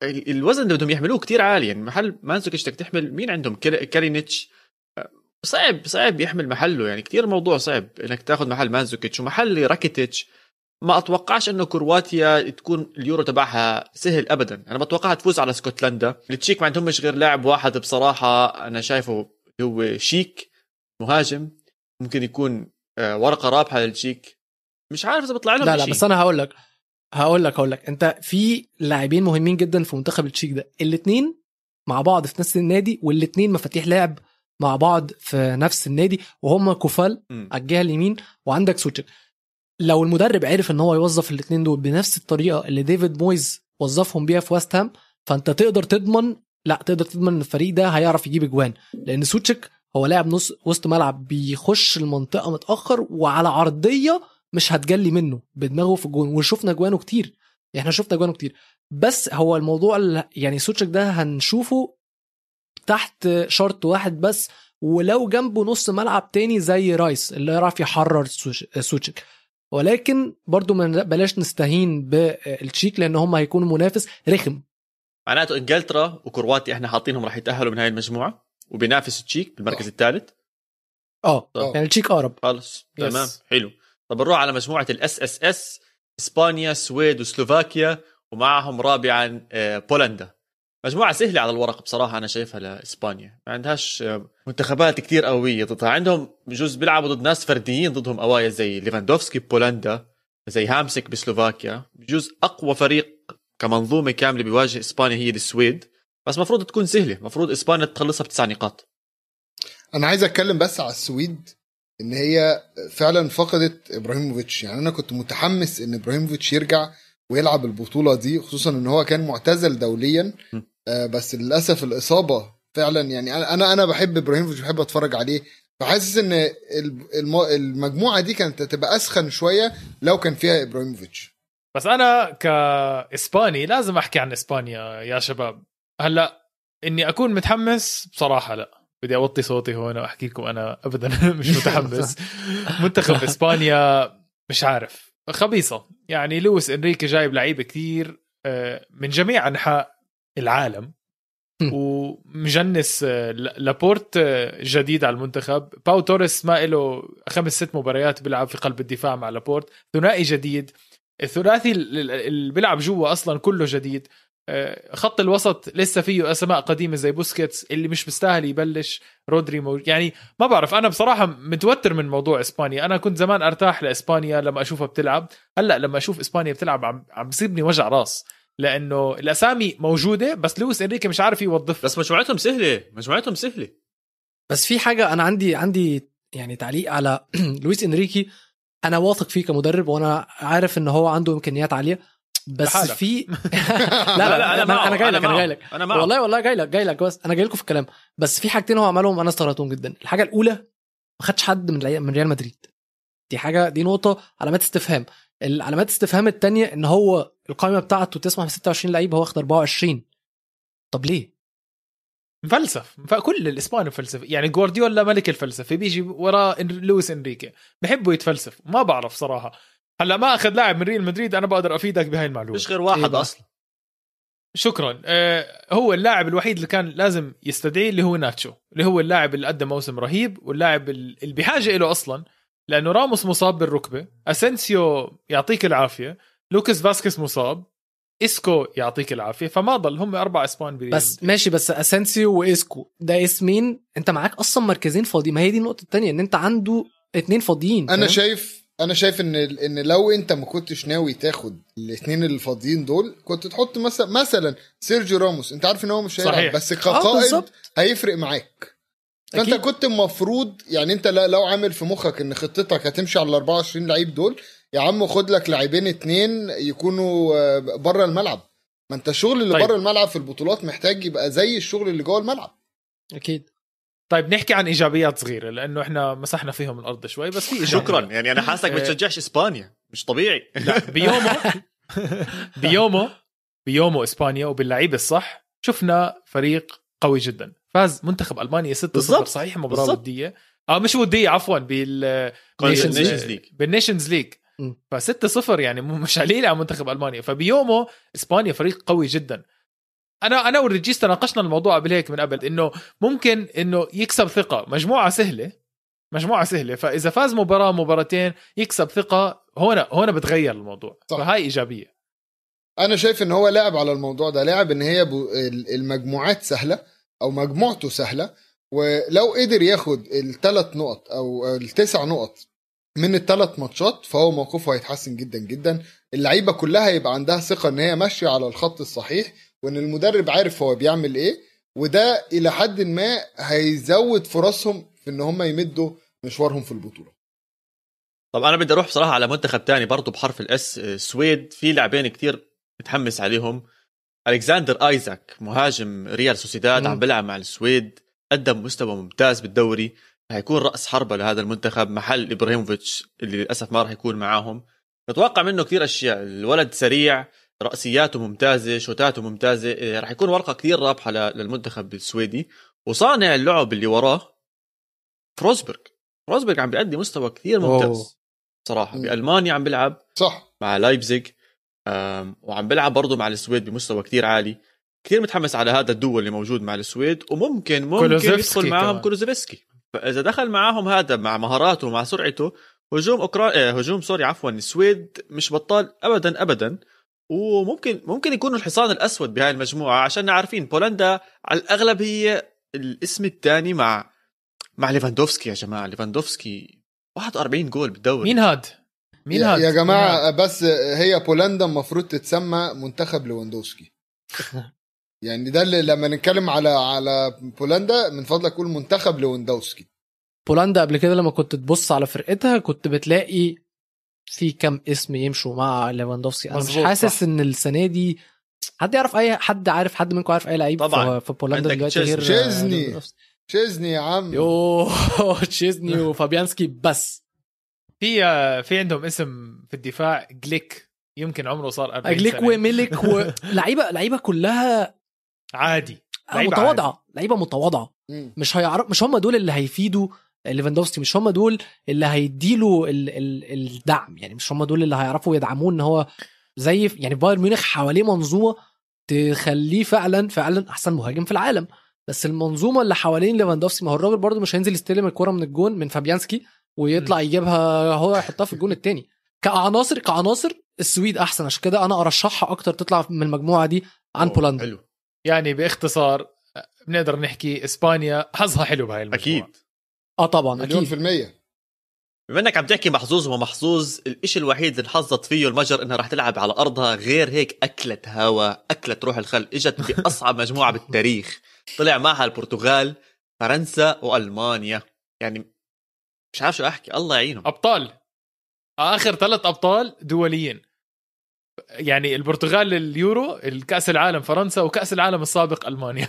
الوزن اللي بدهم يحملوه كتير عالي، يعني محل مانسوكيش بدك تحمل مين عندهم؟ كارينيتش صعب صعب يحمل محله، يعني كتير موضوع صعب انك تاخذ محل مانزوكيتش ومحل راكيتيتش. ما اتوقعش انه كرواتيا تكون اليورو تبعها سهل ابدا، انا بتوقعها تفوز على اسكتلندا. التشيك ما عندهمش غير لاعب واحد بصراحه انا شايفه هو شيك، مهاجم ممكن يكون ورقه رابحه للتشيك، مش عارف اذا بيطلع لهم. لا لا بس انا هقول لك هقول لك هقول لك انت في لاعبين مهمين جدا في منتخب التشيك ده، الاثنين مع بعض في نفس النادي، والاثنين مفاتيح لعب مع بعض في نفس النادي، وهم كفال على الجهه اليمين، وعندك سوتشيك. لو المدرب عرف ان هو يوظف الاثنين دول بنفس الطريقه اللي ديفيد مويز وظفهم بيها في ويست هام، فانت تقدر تضمن لا تقدر تضمن ان الفريق ده هيعرف يجيب اجوان، لان سوتشيك هو لاعب نص وسط ملعب بيخش المنطقه متاخر وعلى عرضيه مش هتجلي منه بدماغه في الجون، وشفنا اجوانه كتير، احنا شفنا اجوانه كتير. بس هو الموضوع يعني سوتشيك ده هنشوفه تحت شرط واحد بس، ولو جنبه نص ملعب تاني زي رايس اللي يعرف يحرر سوتشيك. ولكن برضو ما بلاش نستهين بالتشيك لان هم هيكونوا منافس رخم. معناته انجلترا وكرواتيا احنا حاطينهم راح يتاهلوا من هاي المجموعه وبينافس التشيك بالمركز الثالث. اه يعني التشيك اقرب خالص. تمام حلو. طب نروح على مجموعه الاس اس اس، اسبانيا السويد وسلوفاكيا، ومعهم رابعا بولندا. مجموعة سهلة على الورق بصراحة أنا شايفها لإسبانيا، ما عندهاش منتخبات كتير قوية ضدها، عندهم بجوز بيلعبوا ضد ناس فرديين ضدهم قوايا زي ليفاندوفسكي ببولندا، زي هامسك بسلوفاكيا. بجوز أقوى فريق كمنظومة كاملة بيواجه إسبانيا هي السويد، بس مفروض تكون سهلة، مفروض إسبانيا تخلصها بتسع نقاط. أنا عايز أتكلم بس على السويد، إن هي فعلا فقدت إبراهيموفيتش، يعني أنا كنت متحمس إن إبراهيموفيتش يرجع ويلعب البطولة دي، خصوصا إن هو كان معتزل دوليا، بس للأسف الإصابة فعلا. يعني أنا أنا بحب إبراهيموفيتش، بحب أتفرج عليه، فحاسس إن المجموعة دي كانت تبقى أسخن شوية لو كان فيها إبراهيموفيتش. بس أنا كإسباني لازم أحكي عن إسبانيا يا شباب. هلأ إني أكون متحمس بصراحة لا، بدي أوطي صوتي هون وأحكي لكم أنا أبدا مش متحمس. منتخب إسبانيا مش عارف، خبيصة يعني. لويس إنريكي جايب لعيبة كتير من جميع أنحاء العالم، ومجنس لابورت جديد على المنتخب، باو توريس ما إله خمس ست مباريات بيلعب في قلب الدفاع مع لابورت، ثنائي جديد، الثلاثي اللي بيلعب جوا أصلا كله جديد، خط الوسط لسه فيه أسماء قديمة زي بوسكيتس اللي مش مستاهل يبلش، رودري موجود. يعني ما بعرف، أنا بصراحة متوتر من موضوع إسبانيا. أنا كنت زمان أرتاح لإسبانيا لما أشوفها بتلعب، هلأ لما أشوف إسبانيا بتلعب عم عم بيصيبني وجع راس، لأنه الأسامي موجودة بس لويس إنريكي مش عارف يوظفها. بس مجموعتهم سهلة، مجموعتهم سهلة. بس في حاجة أنا عندي عندي يعني تعليق على لويس إنريكي. أنا واثق فيه كمدرب، وأنا عارف إن هو عنده إمكانيات عالية، بس بحالك. في لا, لا, لا أنا أنا جاي لك أنا جاي لك والله والله جاي لك جاي لك بس أنا جاي لكم في الكلام. بس في حاجتين هو عملهم أنا استغربتهم جدا. الحاجة الأولى ما خدش حد من من ريال مدريد، دي حاجة، دي نقطة علامات استفهام. العلامات الاستفهام التانية ان هو القائمة بتاعته تسمح ب ستة وعشرين لعيب، هو اخد أربعة وعشرين. طب ليه؟ مفلسف، كل الاسبان فلسفة، يعني جوارديولا ملك الفلسفة، بيجي وراء لويس إنريكي بحبه يتفلسف. ما بعرف صراحة، هلا ما اخد لاعب من ريال مدريد انا بقدر افيدك بهاي المعلومة، مش غير واحد إيه اصلا. شكرا. آه هو اللاعب الوحيد اللي كان لازم يستدعيه اللي هو ناتشو، اللي هو اللاعب اللي قدم موسم رهيب، واللاعب اللي بحاجة له اصلا، لأنه راموس مصاب بالركبة، أسنسيو يعطيك العافية، لوكاس فاسكيز مصاب، إسكو يعطيك العافية، فما ضل هم أربع إسبان بريال. بس ماشي، بس أسنسيو وإسكو ده اسمين أنت معاك أصلا مركزين فاضيين، ما هي دي النقطة التانية، إن أنت عنده اتنين فاضيين. أنا شايف أنا شايف إن إن لو أنت ما كنتش ناوي تاخد الاتنين الفاضيين دول، كنت تحط مثلا مثلا سيرجيو راموس، أنت عارف إن هو مش هيلعب بس كقائد آه هيفرق معاك. فأنت كنت مفروض يعني أنت لو عامل في مخك إن خطتك هتمشي على أربعة وعشرين لعيب دول، يا عم خد لك لاعبين اتنين يكونوا بره الملعب. ما أنت الشغل اللي طيب. بره الملعب في البطولات محتاج يبقى زي الشغل اللي جوه الملعب. أكيد. طيب نحكي عن إيجابيات صغيرة لأنه إحنا مسحنا فيهم الأرض شوي، بس في شكرا. يعني أنا حاسك بتشجعش إسبانيا مش طبيعي. لا بيومه بيومه بيومه إسبانيا وباللعيبة الصح شفنا فريق قوي جدا. فاز منتخب ألمانيا ستة صفر صحيح مباراة ودية، آه مش ودية عفوا بالنيشنز ليج، فستة صفر يعني مش قليل على منتخب ألمانيا. فبيومه إسبانيا فريق قوي جدا. أنا أنا والرجيس تناقشنا الموضوع قبل هيك من قبل إنه ممكن إنه يكسب ثقة، مجموعة سهلة مجموعة سهلة، فإذا فاز مباراة مباراتين يكسب ثقة، هنا هنا بتغير الموضوع صح. فهاي إيجابية. أنا شايف إن هو لاعب على الموضوع ده، لاعب إن هي المجموعات سهلة أو مجموعته سهلة، ولو قدر ياخد الثلاث نقط أو التسع نقط من الثلاث ماتشات فهو موقفه هيتحسن جدا جدا. اللعيبة كلها هيبقى عندها ثقة إن هي ماشية على الخط الصحيح، وإن المدرب عارف هو بيعمل إيه، وده إلى حد ما هيزود فرصهم في إن هم يمدوا مشوارهم في البطولة. طب أنا بدي أروح بصراحة على منتخب تاني برضو بحرف الأس، السويد. في لاعبين كتير متحمس عليهم. ألكساندر آيزاك مهاجم ريال سوسيداد عم بلعب مع السويد، قدم مستوى ممتاز بالدوري، هيكون رأس حربة لهذا المنتخب محل إبراهيموفيتش اللي للأسف ما راح يكون معاهم. نتوقع منه كتير أشياء، الولد سريع، رأسياته ممتازة، شوتاته ممتازة، راح يكون ورقة كتير رابحة للمنتخب السويدي. وصانع اللعب اللي وراه فروزبرغ، فروزبرغ عم بيقدم مستوى كتير ممتاز أوه. صراحة بألمانيا عم بلعب صح مع لايبزيغ، وعم بلعب برضو مع السويد بمستوى كتير عالي. كتير متحمس على هذا الدول اللي موجود مع السويد، وممكن ممكن يدخل معهم كولوزيفسكي. فإذا دخل معهم هذا مع مهاراته ومع سرعته، هجوم أوكرا... هجوم سوري عفوا السويد مش بطال أبدا أبدا، وممكن ممكن يكونوا الحصان الأسود بهاي المجموعة. عشان عارفين بولندا على الأغلب هي الاسم الثاني مع مع ليفاندوفسكي. يا جماعة ليفاندوفسكي واحد وأربعين جول بالدوري، مين هاد؟ مين يا, هاد؟ يا جماعة هاد؟ بس هي بولندا مفروض تتسمى منتخب ليفاندوفسكي. يعني ده اللي لما نتكلم على على بولندا من فضلك قول منتخب ليفاندوفسكي. بولندا قبل كده لما كنت تبص على فرقتها كنت بتلاقي في كم اسم يمشوا مع ليفاندوفسكي. انا مش حاسس ان السنه دي حد يعرف اي حد، عارف حد منكم عارف اي لعيب في بولندا دلوقتي غير شيزني؟ شيزني يا عم، يو شيزني وفابيانسكي. بس في في عندهم اسم في الدفاع جليك، يمكن عمره صار أربعين سنة. جليك وميلك ولعيبه لعيبه كلها عادي، لعيبه متواضعه، لعيبه متواضعه، مش هيعرف، مش هم دول اللي هيفيدوا ليفاندوفسكي، مش هم دول اللي هيديله ال ال الدعم، يعني مش هم دول اللي هيعرفوا يدعموه ان هو زي يعني بايرن ميونخ حواليه منظومه تخليه فعلا فعلا احسن مهاجم في العالم. بس المنظومه اللي حوالين ليفاندوفسكي، ما هو الراجل برضه مش هينزل يستلم الكره من الجون من فابيانسكي ويطلع يجيبها هو يحطها في الجون التاني. كعناصر كعناصر السويد احسن، عشان كده انا ارشحها اكتر تطلع من المجموعه دي عن بولندا. حلو. يعني باختصار بنقدر نحكي اسبانيا حظها حلو بهاي المجموعه. اكيد اه طبعا مليون في المية. بما انك عم تحكي محظوظ ومحظوظ، الاشي الوحيد اللي حظت فيه المجر انها راح تلعب على ارضها، غير هيك اكلت هوا، اكلت روح الخل، اجت باصعب مجموعه بالتاريخ، طلع معها البرتغال فرنسا والمانيا. يعني مش عارف شو احكي، الله يعينهم. ابطال اخر ثلاث ابطال دوليين، يعني البرتغال اليورو، الكاس العالم فرنسا، وكاس العالم السابق المانيا.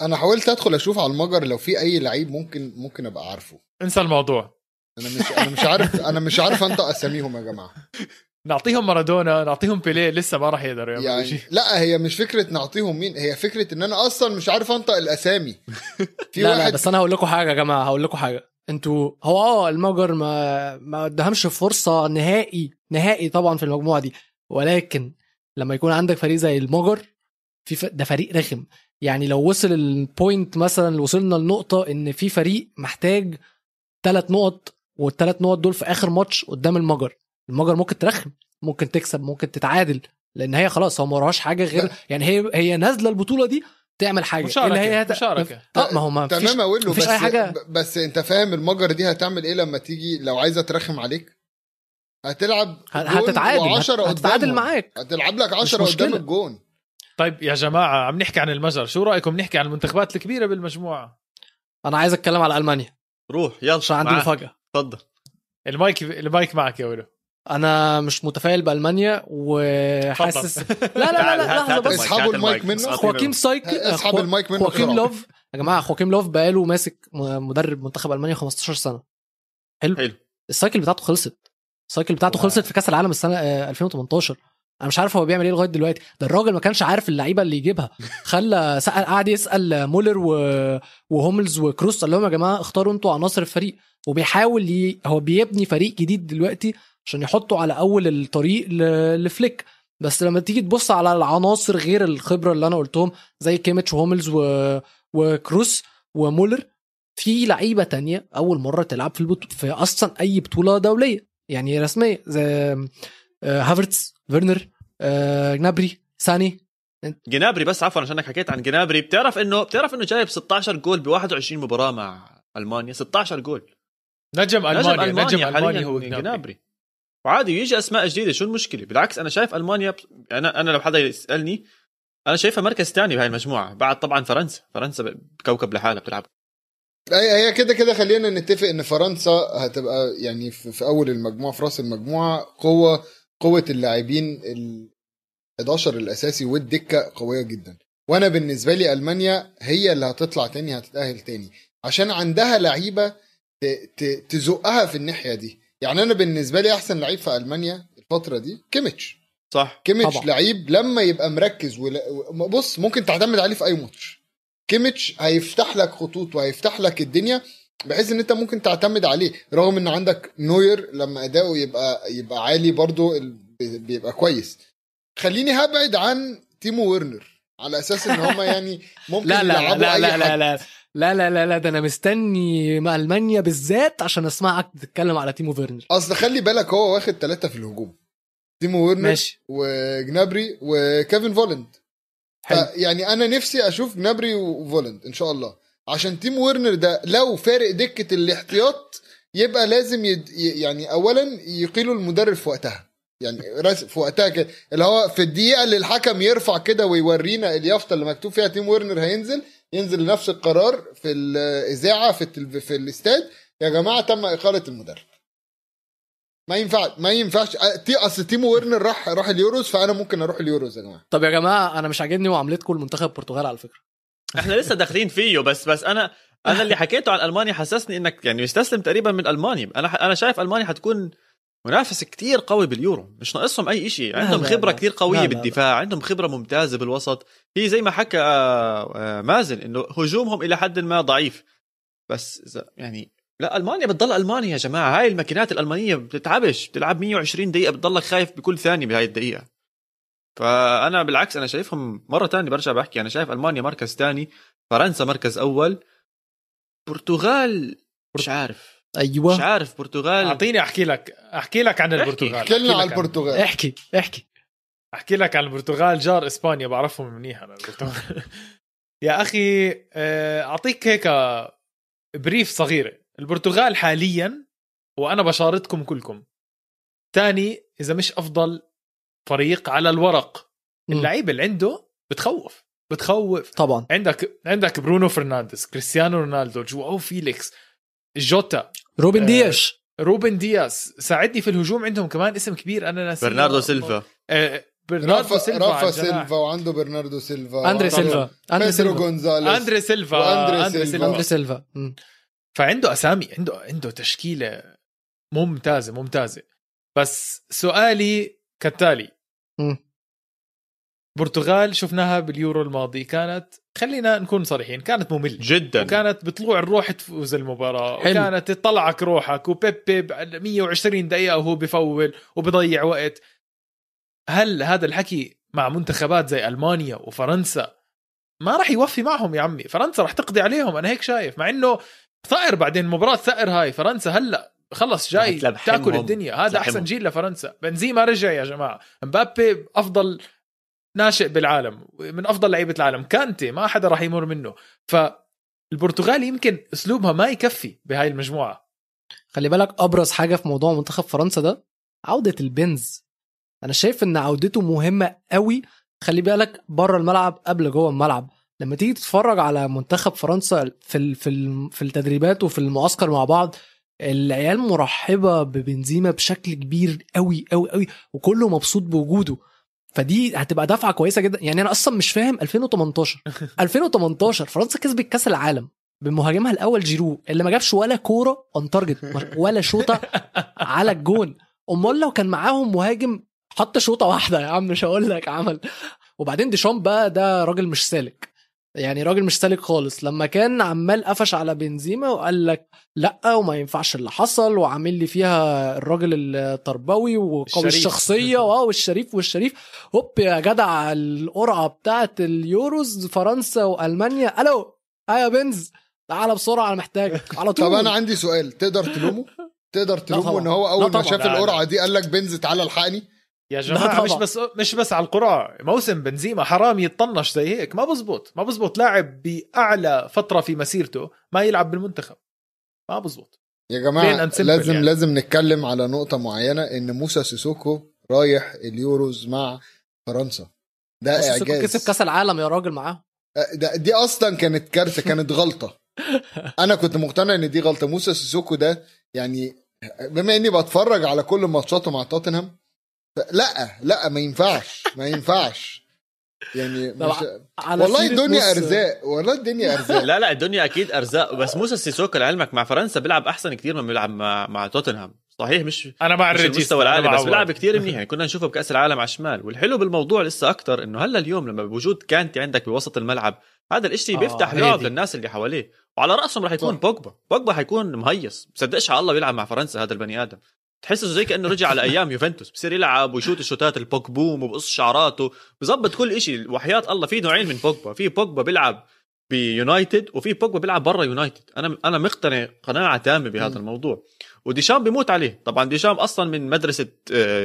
انا حاولت ادخل اشوف على المجر لو في اي لعيب ممكن ممكن ابقى عارفه. انسى الموضوع، انا مش انا مش عارف انا مش عارف انطق اساميهم يا جماعه. نعطيهم مارادونا، نعطيهم بيليه، لسه ما راح يقدروا يعملوا شيء. لا هي مش فكره نعطيهم مين، هي فكره ان انا اصلا مش عارف انطق الاسامي. في لا, لا بس انا هقول لكم حاجه يا جماعه، هقول لكم حاجه. انتوا هو اه المجر ما ما ادهمش فرصه نهائي نهائي طبعا في المجموعه دي، ولكن لما يكون عندك فريق زي المجر في ف... ده فريق رخم. يعني لو وصل البوينت مثلا، وصلنا لنقطة ان في فريق محتاج ثلاث نقط، والثلاث نقط دول في اخر ماتش قدام المجر، المجر ممكن ترخم، ممكن تكسب، ممكن تتعادل، لان هي خلاص هو ما وراهاش حاجة غير يعني هي هي نازلة البطولة دي تعمل حاجة مشاركة. اللي هي هت... مشاركة. اه ما هو ما فيش, ما فيش بس... اي حاجة. بس انت فاهم المجر دي هتعمل ايه لما تيجي لو عايزة ترخم عليك؟ هتلعب هتتعادل هتتعادل معاك، هتلعب لك عشرة قدام الجون. طيب يا جماعة عم نحكي عن المجر، شو رأيكم نحكي عن المنتخبات الكبيرة بالمجموعة؟ أنا عايز أتكلم على ألمانيا. روح يلا، عشان عندي مفاجأة. تفضل المايك المايك معك يا ولو. أنا مش متفائل بألمانيا وحاسس لا لا لا لا لحظة بس. اسحبوا المايك منه. خواكيم سايك اسحب المايك منه. خواكيم لوف يا جماعة، خواكيم لوف بقاله ماسك مدرب منتخب ألمانيا خمستاشر سنة. حلو. السايكل بتاعته خلصت، السايكل بتاعته خلصت في كأس العالم السنة ألفين وتمنتاشر. انا مش عارف هو بيعمل ايه لغايه دلوقتي. ده الراجل ما كانش عارف اللعيبه اللي يجيبها, خلى سال قاعد يسال مولر و... وهوملز وكروس, قال لهم يا جماعه اختاروا انتوا عناصر الفريق, وبيحاول ي... هو بيبني فريق جديد دلوقتي عشان يحطه على اول الطريق ل... لفليك. بس لما تيجي تبص على العناصر غير الخبره اللي انا قلتهم زي كيميتش وهوملز و... وكروس ومولر, في لعيبه تانية اول مره تلعب في البطوله في اصلا اي بطوله دوليه يعني رسميه, زي هافرتس, فيرنر, جنابري, ساني. جنابري بس عفوا عشانك حكيت عن جنابري, بتعرف انه بتعرف انه جايب ستاشر جول ب واحد وعشرين مباراه مع المانيا, ستاشر جول, نجم المانيا, نجم, نجم المانيا هو جنابري. جنابري وعادي يجي اسماء جديده, شو المشكله؟ بالعكس انا شايف المانيا ب... انا انا لو حدا يسالني انا شايفها مركز تاني بهاي المجموعه بعد طبعا فرنسا. فرنسا بكوكب لحالها بتلعب, هي كده كده خلينا نتفق ان فرنسا هتبقى يعني في اول المجموعه, في راس المجموعه, قوه قوه اللاعبين ال11 الاساسي والدكه قويه جدا. وانا بالنسبه لي المانيا هي اللي هتطلع تاني, هتتاهل تاني عشان عندها لعيبه تزقها في الناحيه دي. يعني انا بالنسبه لي احسن لعيب في المانيا الفتره دي كيميتش, صح؟ كيميتش لعيب لما يبقى مركز ولا... بص ممكن تعتمد عليه في اي ماتش. كيميتش هيفتح لك خطوط وهيفتح لك الدنيا بحيث ان انت ممكن تعتمد عليه, رغم ان عندك نوير لما اداؤه يبقى يبقى عالي برضو بيبقى كويس. خليني هبعد عن تيمو ويرنر على اساس ان هما يعني ممكن لا لا لا لا لا, لا لا لا لا لا ده انا مستني مع المانيا بالذات عشان اسمعك تتكلم على تيمو ويرنر. اصل خلي بالك هو واخد ثلاثة في الهجوم, تيمو ويرنر ماشي, وجنابري وكيفن فولند. يعني انا نفسي اشوف جنابري وفولند ان شاء الله, عشان تيم ويرنر ده لو فارق دكه الاحتياط يبقى لازم يد... يعني اولا يقيلوا المدرب في وقتها, يعني في وقتها كده اللي هو في الدقيقه اللي الحكم يرفع كده ويورينا اليافطه اللي مكتوب فيها تيم ويرنر هينزل, ينزل لنفس القرار في الاذاعه في التلف... في الاستاد يا جماعه تم اقاله المدرب. ما ينفع ما ينفعش اصل تيمو ويرنر راح راح اليوروز, فانا ممكن اروح اليوروز يا جماعه. طب يا جماعه انا مش عاجبني معاملتكم المنتخب البرتغال على فكره, احنا لسه داخلين فيه. بس بس انا انا اللي حكيته عن المانيا حسسني انك يعني مستسلم تقريبا من المانيا. انا انا شايف المانيا هتكون منافس كتير قوي باليورو, مش ناقصهم اي شيء. عندهم خبره كتير قويه بالدفاع, عندهم خبره ممتازه بالوسط, هي زي ما حكى مازن انه هجومهم الى حد ما ضعيف. بس يعني لا, المانيا بتضل المانيا يا جماعه, هاي الماكينات الالمانيه بتتعبش, بتلعب مية وعشرين دقيقه بتضلك خايف بكل ثانيه بهاي الدقيقه. فانا بالعكس انا شايفهم مره تانية برجع بحكي, انا شايف المانيا مركز تاني, فرنسا مركز اول, برتغال مش عارف. ايوه مش عارف برتغال, اعطيني احكي لك احكي لك عن البرتغال. كلنا على البرتغال, احكي احكي احكي لك عن البرتغال. جار اسبانيا بعرفهم منيح انا البرتغال. يا اخي اعطيك هيك بريف صغيره. البرتغال حاليا وأنا بشارتكم كلكم تاني إذا مش أفضل فريق على الورق. اللعيبة اللي عنده بتخوف بتخوف طبعا. عندك عندك برونو فرنانديز, كريستيانو رونالدو, جواو فيليكس, جوتا, روبن آه دياس روبن دياس ساعدني في الهجوم. عندهم كمان اسم كبير أنا ناسي, برناردو سيلفا. آه برناردو سيلفا, رافا سيلفا, وعنده برناردو سيلفا, أندري سيلفا, بيدرو غونزاليس, أندري سيلفا, أندري سيلفا. فعنده أسامي, عنده عنده تشكيلة ممتازة ممتازة. بس سؤالي كالتالي, برتغال شفناها باليورو الماضي كانت, خلينا نكون صريحين, كانت مملة جدا, وكانت بطلوع الروح تفوز المباراة, وكانت تطلعك روحك, وبيبي مية وعشرين دقيقة وهو بفول وبضيع وقت. هل هذا الحكي مع منتخبات زي ألمانيا وفرنسا ما راح يوفي معهم؟ يا عمي فرنسا راح تقضي عليهم, أنا هيك شايف. مع إنه ثائر بعدين مباراة ثائر هاي فرنسا, هلا خلص جاي تاكل الدنيا. هذا أحسن جيل لفرنسا, بنزيما رجع يا جماعة, مبابي أفضل ناشئ بالعالم, من أفضل لعيبة العالم, كانتي ما حدا راح يمر منه. فالبرتغال يمكن أسلوبها ما يكفي بهاي المجموعة. خلي بالك أبرز حاجة في موضوع منتخب فرنسا ده عودة البنز. أنا شايف إن عودته مهمة قوي. خلي بالك برا الملعب قبل جوا الملعب, لما تيجي تتفرج على منتخب فرنسا في في في التدريبات وفي المعسكر مع بعض, العيال مرحبة ببنزيما بشكل كبير قوي قوي قوي, وكله مبسوط بوجوده. فدي هتبقى دفعة كويسة جدا. يعني انا اصلا مش فاهم ألفين وتمنتاشر ألفين وتمنتاشر فرنسا كسبت كاس العالم بمهاجمها الاول جيرو, اللي ما جابش ولا كورة اون تارجت ولا شوطة على الجون. امال لو كان معاهم مهاجم حط شوطه واحده يا عم مش هقول لك عمل. وبعدين ديشام بقى ده راجل مش سالك، يعني راجل مش سالك خالص، لما كان عمال قفش على بنزيما وقال لك لا وما ينفعش اللي حصل وعامل لي فيها الراجل التربوي وقوي الشخصيه واو الشريف والشريف، هوب يا جدع القرعه بتاعه اليوروز فرنسا والمانيا، الو يا بنز تعالى بسرعه انا محتاجك على طول. طب انا عندي سؤال، تقدر تلومه تقدر تلومه ان هو اول ما شاف القرعه دي قال لك بنز تعالى الحقني؟ يا جماعه مش بس مش بس على القرعه، موسم بنزيما حرام يتطنش زي هيك، ما بزبط ما بزبط لاعب باعلى فتره في مسيرته ما يلعب بالمنتخب، ما بزبط يا جماعه. لازم يعني. لازم نتكلم على نقطه معينه، ان موسى سيسوكو رايح اليوروز مع فرنسا، ده اعجاز. كسب كاس العالم يا راجل معاه، دي اصلا كانت كارثه، كانت غلطه. انا كنت مقتنع ان دي غلطه. موسى سيسوكو ده يعني بما اني بتفرج على كل ماتشاته مع توتنهام، لا لا ما ينفعش ما ينفعش يعني مش... والله الدنيا ارزاق، والله الدنيا ارزاق. لا لا الدنيا اكيد ارزاق، بس موسى سيسوكو لعلمك مع فرنسا بيلعب احسن كتير من بيلعب مع, مع توتنهام. صحيح مش انا مع المستوى العالي بس بيلعب كتير منيح، يعني كنا نشوفه بكاس العالم على الشمال. والحلو بالموضوع لسه اكتر انه هلا اليوم لما بوجود كانتي عندك بوسط الملعب، هذا الاشي بيفتح لعب للناس اللي حواليه، وعلى راسهم راح يكون بوجبا. بوجبا هيكون مهيص، بصدقش على الله بيلعب مع فرنسا هذا البني ادم، تحسه زي كأنه رجع على أيام يوفنتوس، بصير يلعب ويشوت الشوتات البوك بوم وبقص شعراته بزبط كل إشي. وحياة الله في نوعين من بوجبا، في بوجبا بيلعب بيونايتد وفي بوجبا بيلعب برا يونايتد. أنا أنا مقتنع قناعة تامة بهذا الموضوع، وديشام بيموت عليه. طبعا ديشام أصلا من مدرسة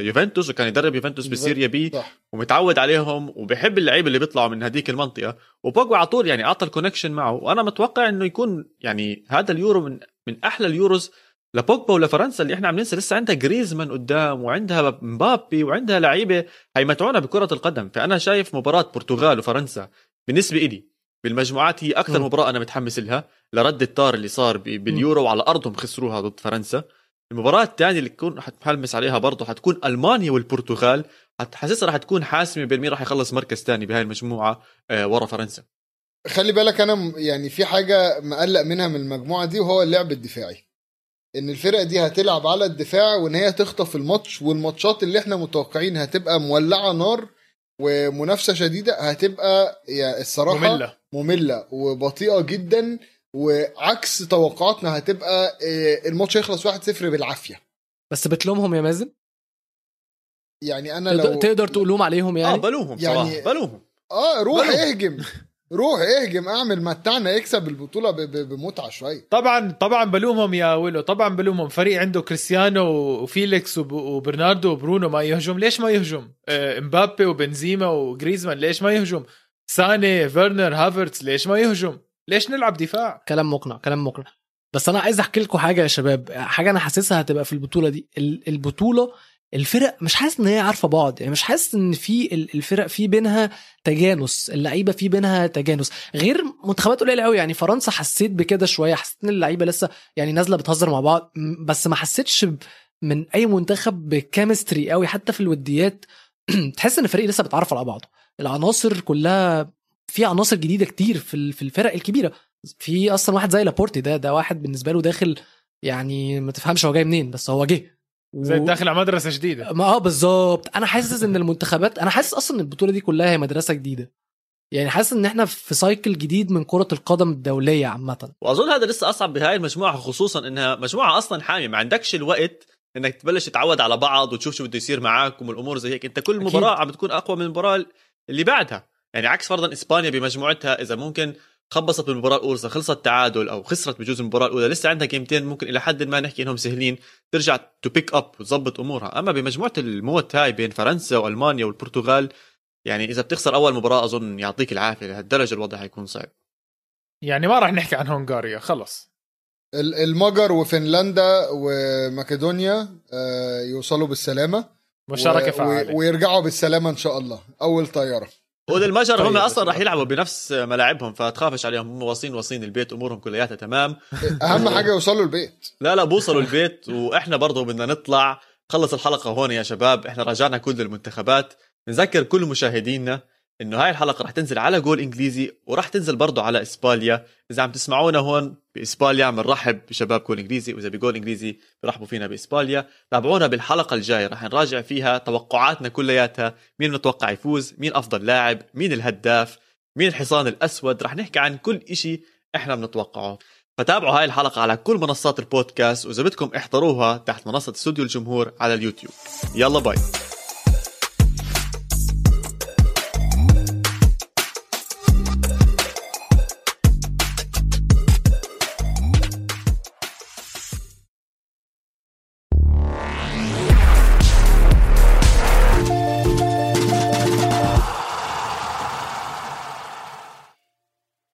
يوفنتوس، وكان يدرب يوفنتوس بسيريا بي ومتعود عليهم وبيحب اللعيبة اللي بيطلعوا من هديك المنطقة، وبوجبا عطول يعني أعطى الكونكشن معه. وأنا متوقع إنه يكون يعني هذا اليورو من من أحلى اليوروز لبوجبا ولفرنسا اللي احنا عم ننسى، لسه عندها جريزمان قدام وعندها مبابي وعندها لعيبه هيمتعونا بكره القدم. فانا شايف مباراه برتغال وفرنسا بالنسبه لي بالمجموعات هي اكثر مباراه انا متحمس لها، لرد الطار اللي صار باليورو وعلى ارضهم خسروها ضد فرنسا. المباراه الثانيه اللي كنت حتحمس عليها برضه حتكون المانيا والبرتغال، حاسسها راح تكون حاسمه بين مين راح يخلص مركز ثاني بهاي المجموعه ورا فرنسا. خلي بالك انا يعني في حاجه مقلق منها من المجموعه دي، وهو اللعب الدفاعي، ان الفرقه دي هتلعب على الدفاع وان هي تخطف الماتش، والماتشات اللي احنا متوقعين هتبقى مولعه نار ومنافسه شديده هتبقى يعني الصراحه ممله ممله وبطيئه جدا، وعكس توقعاتنا هتبقى الماتش هيخلص واحد صفر بالعافيه. بس بتلومهم يا مازن؟ يعني انا لو تقدر تقولهم عليهم يعني اه بلومهم صراحه يعني بلومهم اه روح بلوهم. اهجم روح اهجم اعمل متعنا يكسب البطوله بمتعه شويه. طبعا طبعا بلومهم يا ويلو، طبعا بلومهم. فريق عنده كريستيانو وفيليكس وبرناردو وبرونو ما يهجم، ليش ما يهجم؟ امبابي وبنزيما وجريزمان ليش ما يهجم؟ ساني فيرنر هافرتس ليش ما يهجم؟ ليش نلعب دفاع؟ كلام مقنع كلام مقنع. بس انا عايز احكي لكم حاجه يا شباب، حاجه انا حاسسها هتبقى في البطوله دي. البطوله الفرق مش حاسس ان هي عارفه بعض، يعني مش حاسس ان في الفرق في بينها تجانس، اللعيبه في بينها تجانس، غير منتخبات قليله قوي. يعني فرنسا حسيت بكده شويه، حسيت ان اللعيبه لسه يعني نازله بتهزر مع بعض، بس ما حسيتش من اي منتخب بكيمستري قوي. حتى في الوديات تحس ان الفريق لسه بتعرف على بعضه، العناصر كلها في عناصر جديده كتير في الفرق الكبيره. في اصلا واحد زي لابورتي ده ده واحد بالنسبه له داخل يعني ما تفهمش هو جاي منين، بس هو جه زي داخل على مدرسه جديده. ما اه بالظبط، انا حاسس ان المنتخبات، انا حاسس اصلا البطوله دي كلها هي مدرسه جديده، يعني حاسس ان احنا في سايكل جديد من كره القدم الدوليه عامه. واظن هذا لسه اصعب بهاي المجموعه، خصوصا انها مجموعه اصلا حاميه، ما عندكش الوقت انك تبلش تتعود على بعض وتشوف شو بده يصير معاكم والامور زي هيك. انت كل مباراه عم بتكون اقوى من المباراه اللي بعدها، يعني عكس فرضا اسبانيا بمجموعتها اذا ممكن خبصت بالمباراه الاولى خلصت تعادل او خسرت بجوز المباراه الاولى، لسه عندها جيمتين ممكن الى حد ما نحكي انهم سهلين ترجع تو بيك اب وتظبط امورها. اما بمجموعه الموت هاي بين فرنسا والمانيا والبرتغال، يعني اذا بتخسر اول مباراه اظن يعطيك العافيه، لهالدرجه الوضع هيكون صعب. يعني ما راح نحكي عن هنغاريا خلص، المجر وفنلندا ومقدونيا يوصلوا بالسلامه، مشاركه فعاله ويرجعوا بالسلامه ان شاء الله اول طياره. والمجر هم اصلا راح يلعبوا بنفس ملاعبهم، فتخافش عليهم، هم واصين واصين البيت، امورهم كلياتها تمام. اهم حاجه يوصلوا البيت. لا لا بوصلوا البيت، واحنا برضه بدنا نطلع خلص الحلقه هون يا شباب. احنا راجعنا كل المنتخبات، نذكر كل مشاهدينا انه هاي الحلقه راح تنزل على جول انجليزي وراح تنزل برضه على اسبانيا. اذا عم تسمعونا هون باسبانيا بنرحب بشباب جول انجليزي، واذا بجول انجليزي بيرحبوا فينا باسبانيا. تابعونا بالحلقه الجايه راح نراجع فيها توقعاتنا كلياتها، مين متوقع يفوز، مين افضل لاعب، مين الهداف، مين الحصان الاسود، راح نحكي عن كل إشي احنا بنتوقعه. فتابعوا هاي الحلقه على كل منصات البودكاست، واذا بدكم احضروها تحت منصه استوديو الجمهور على اليوتيوب. يلا باي.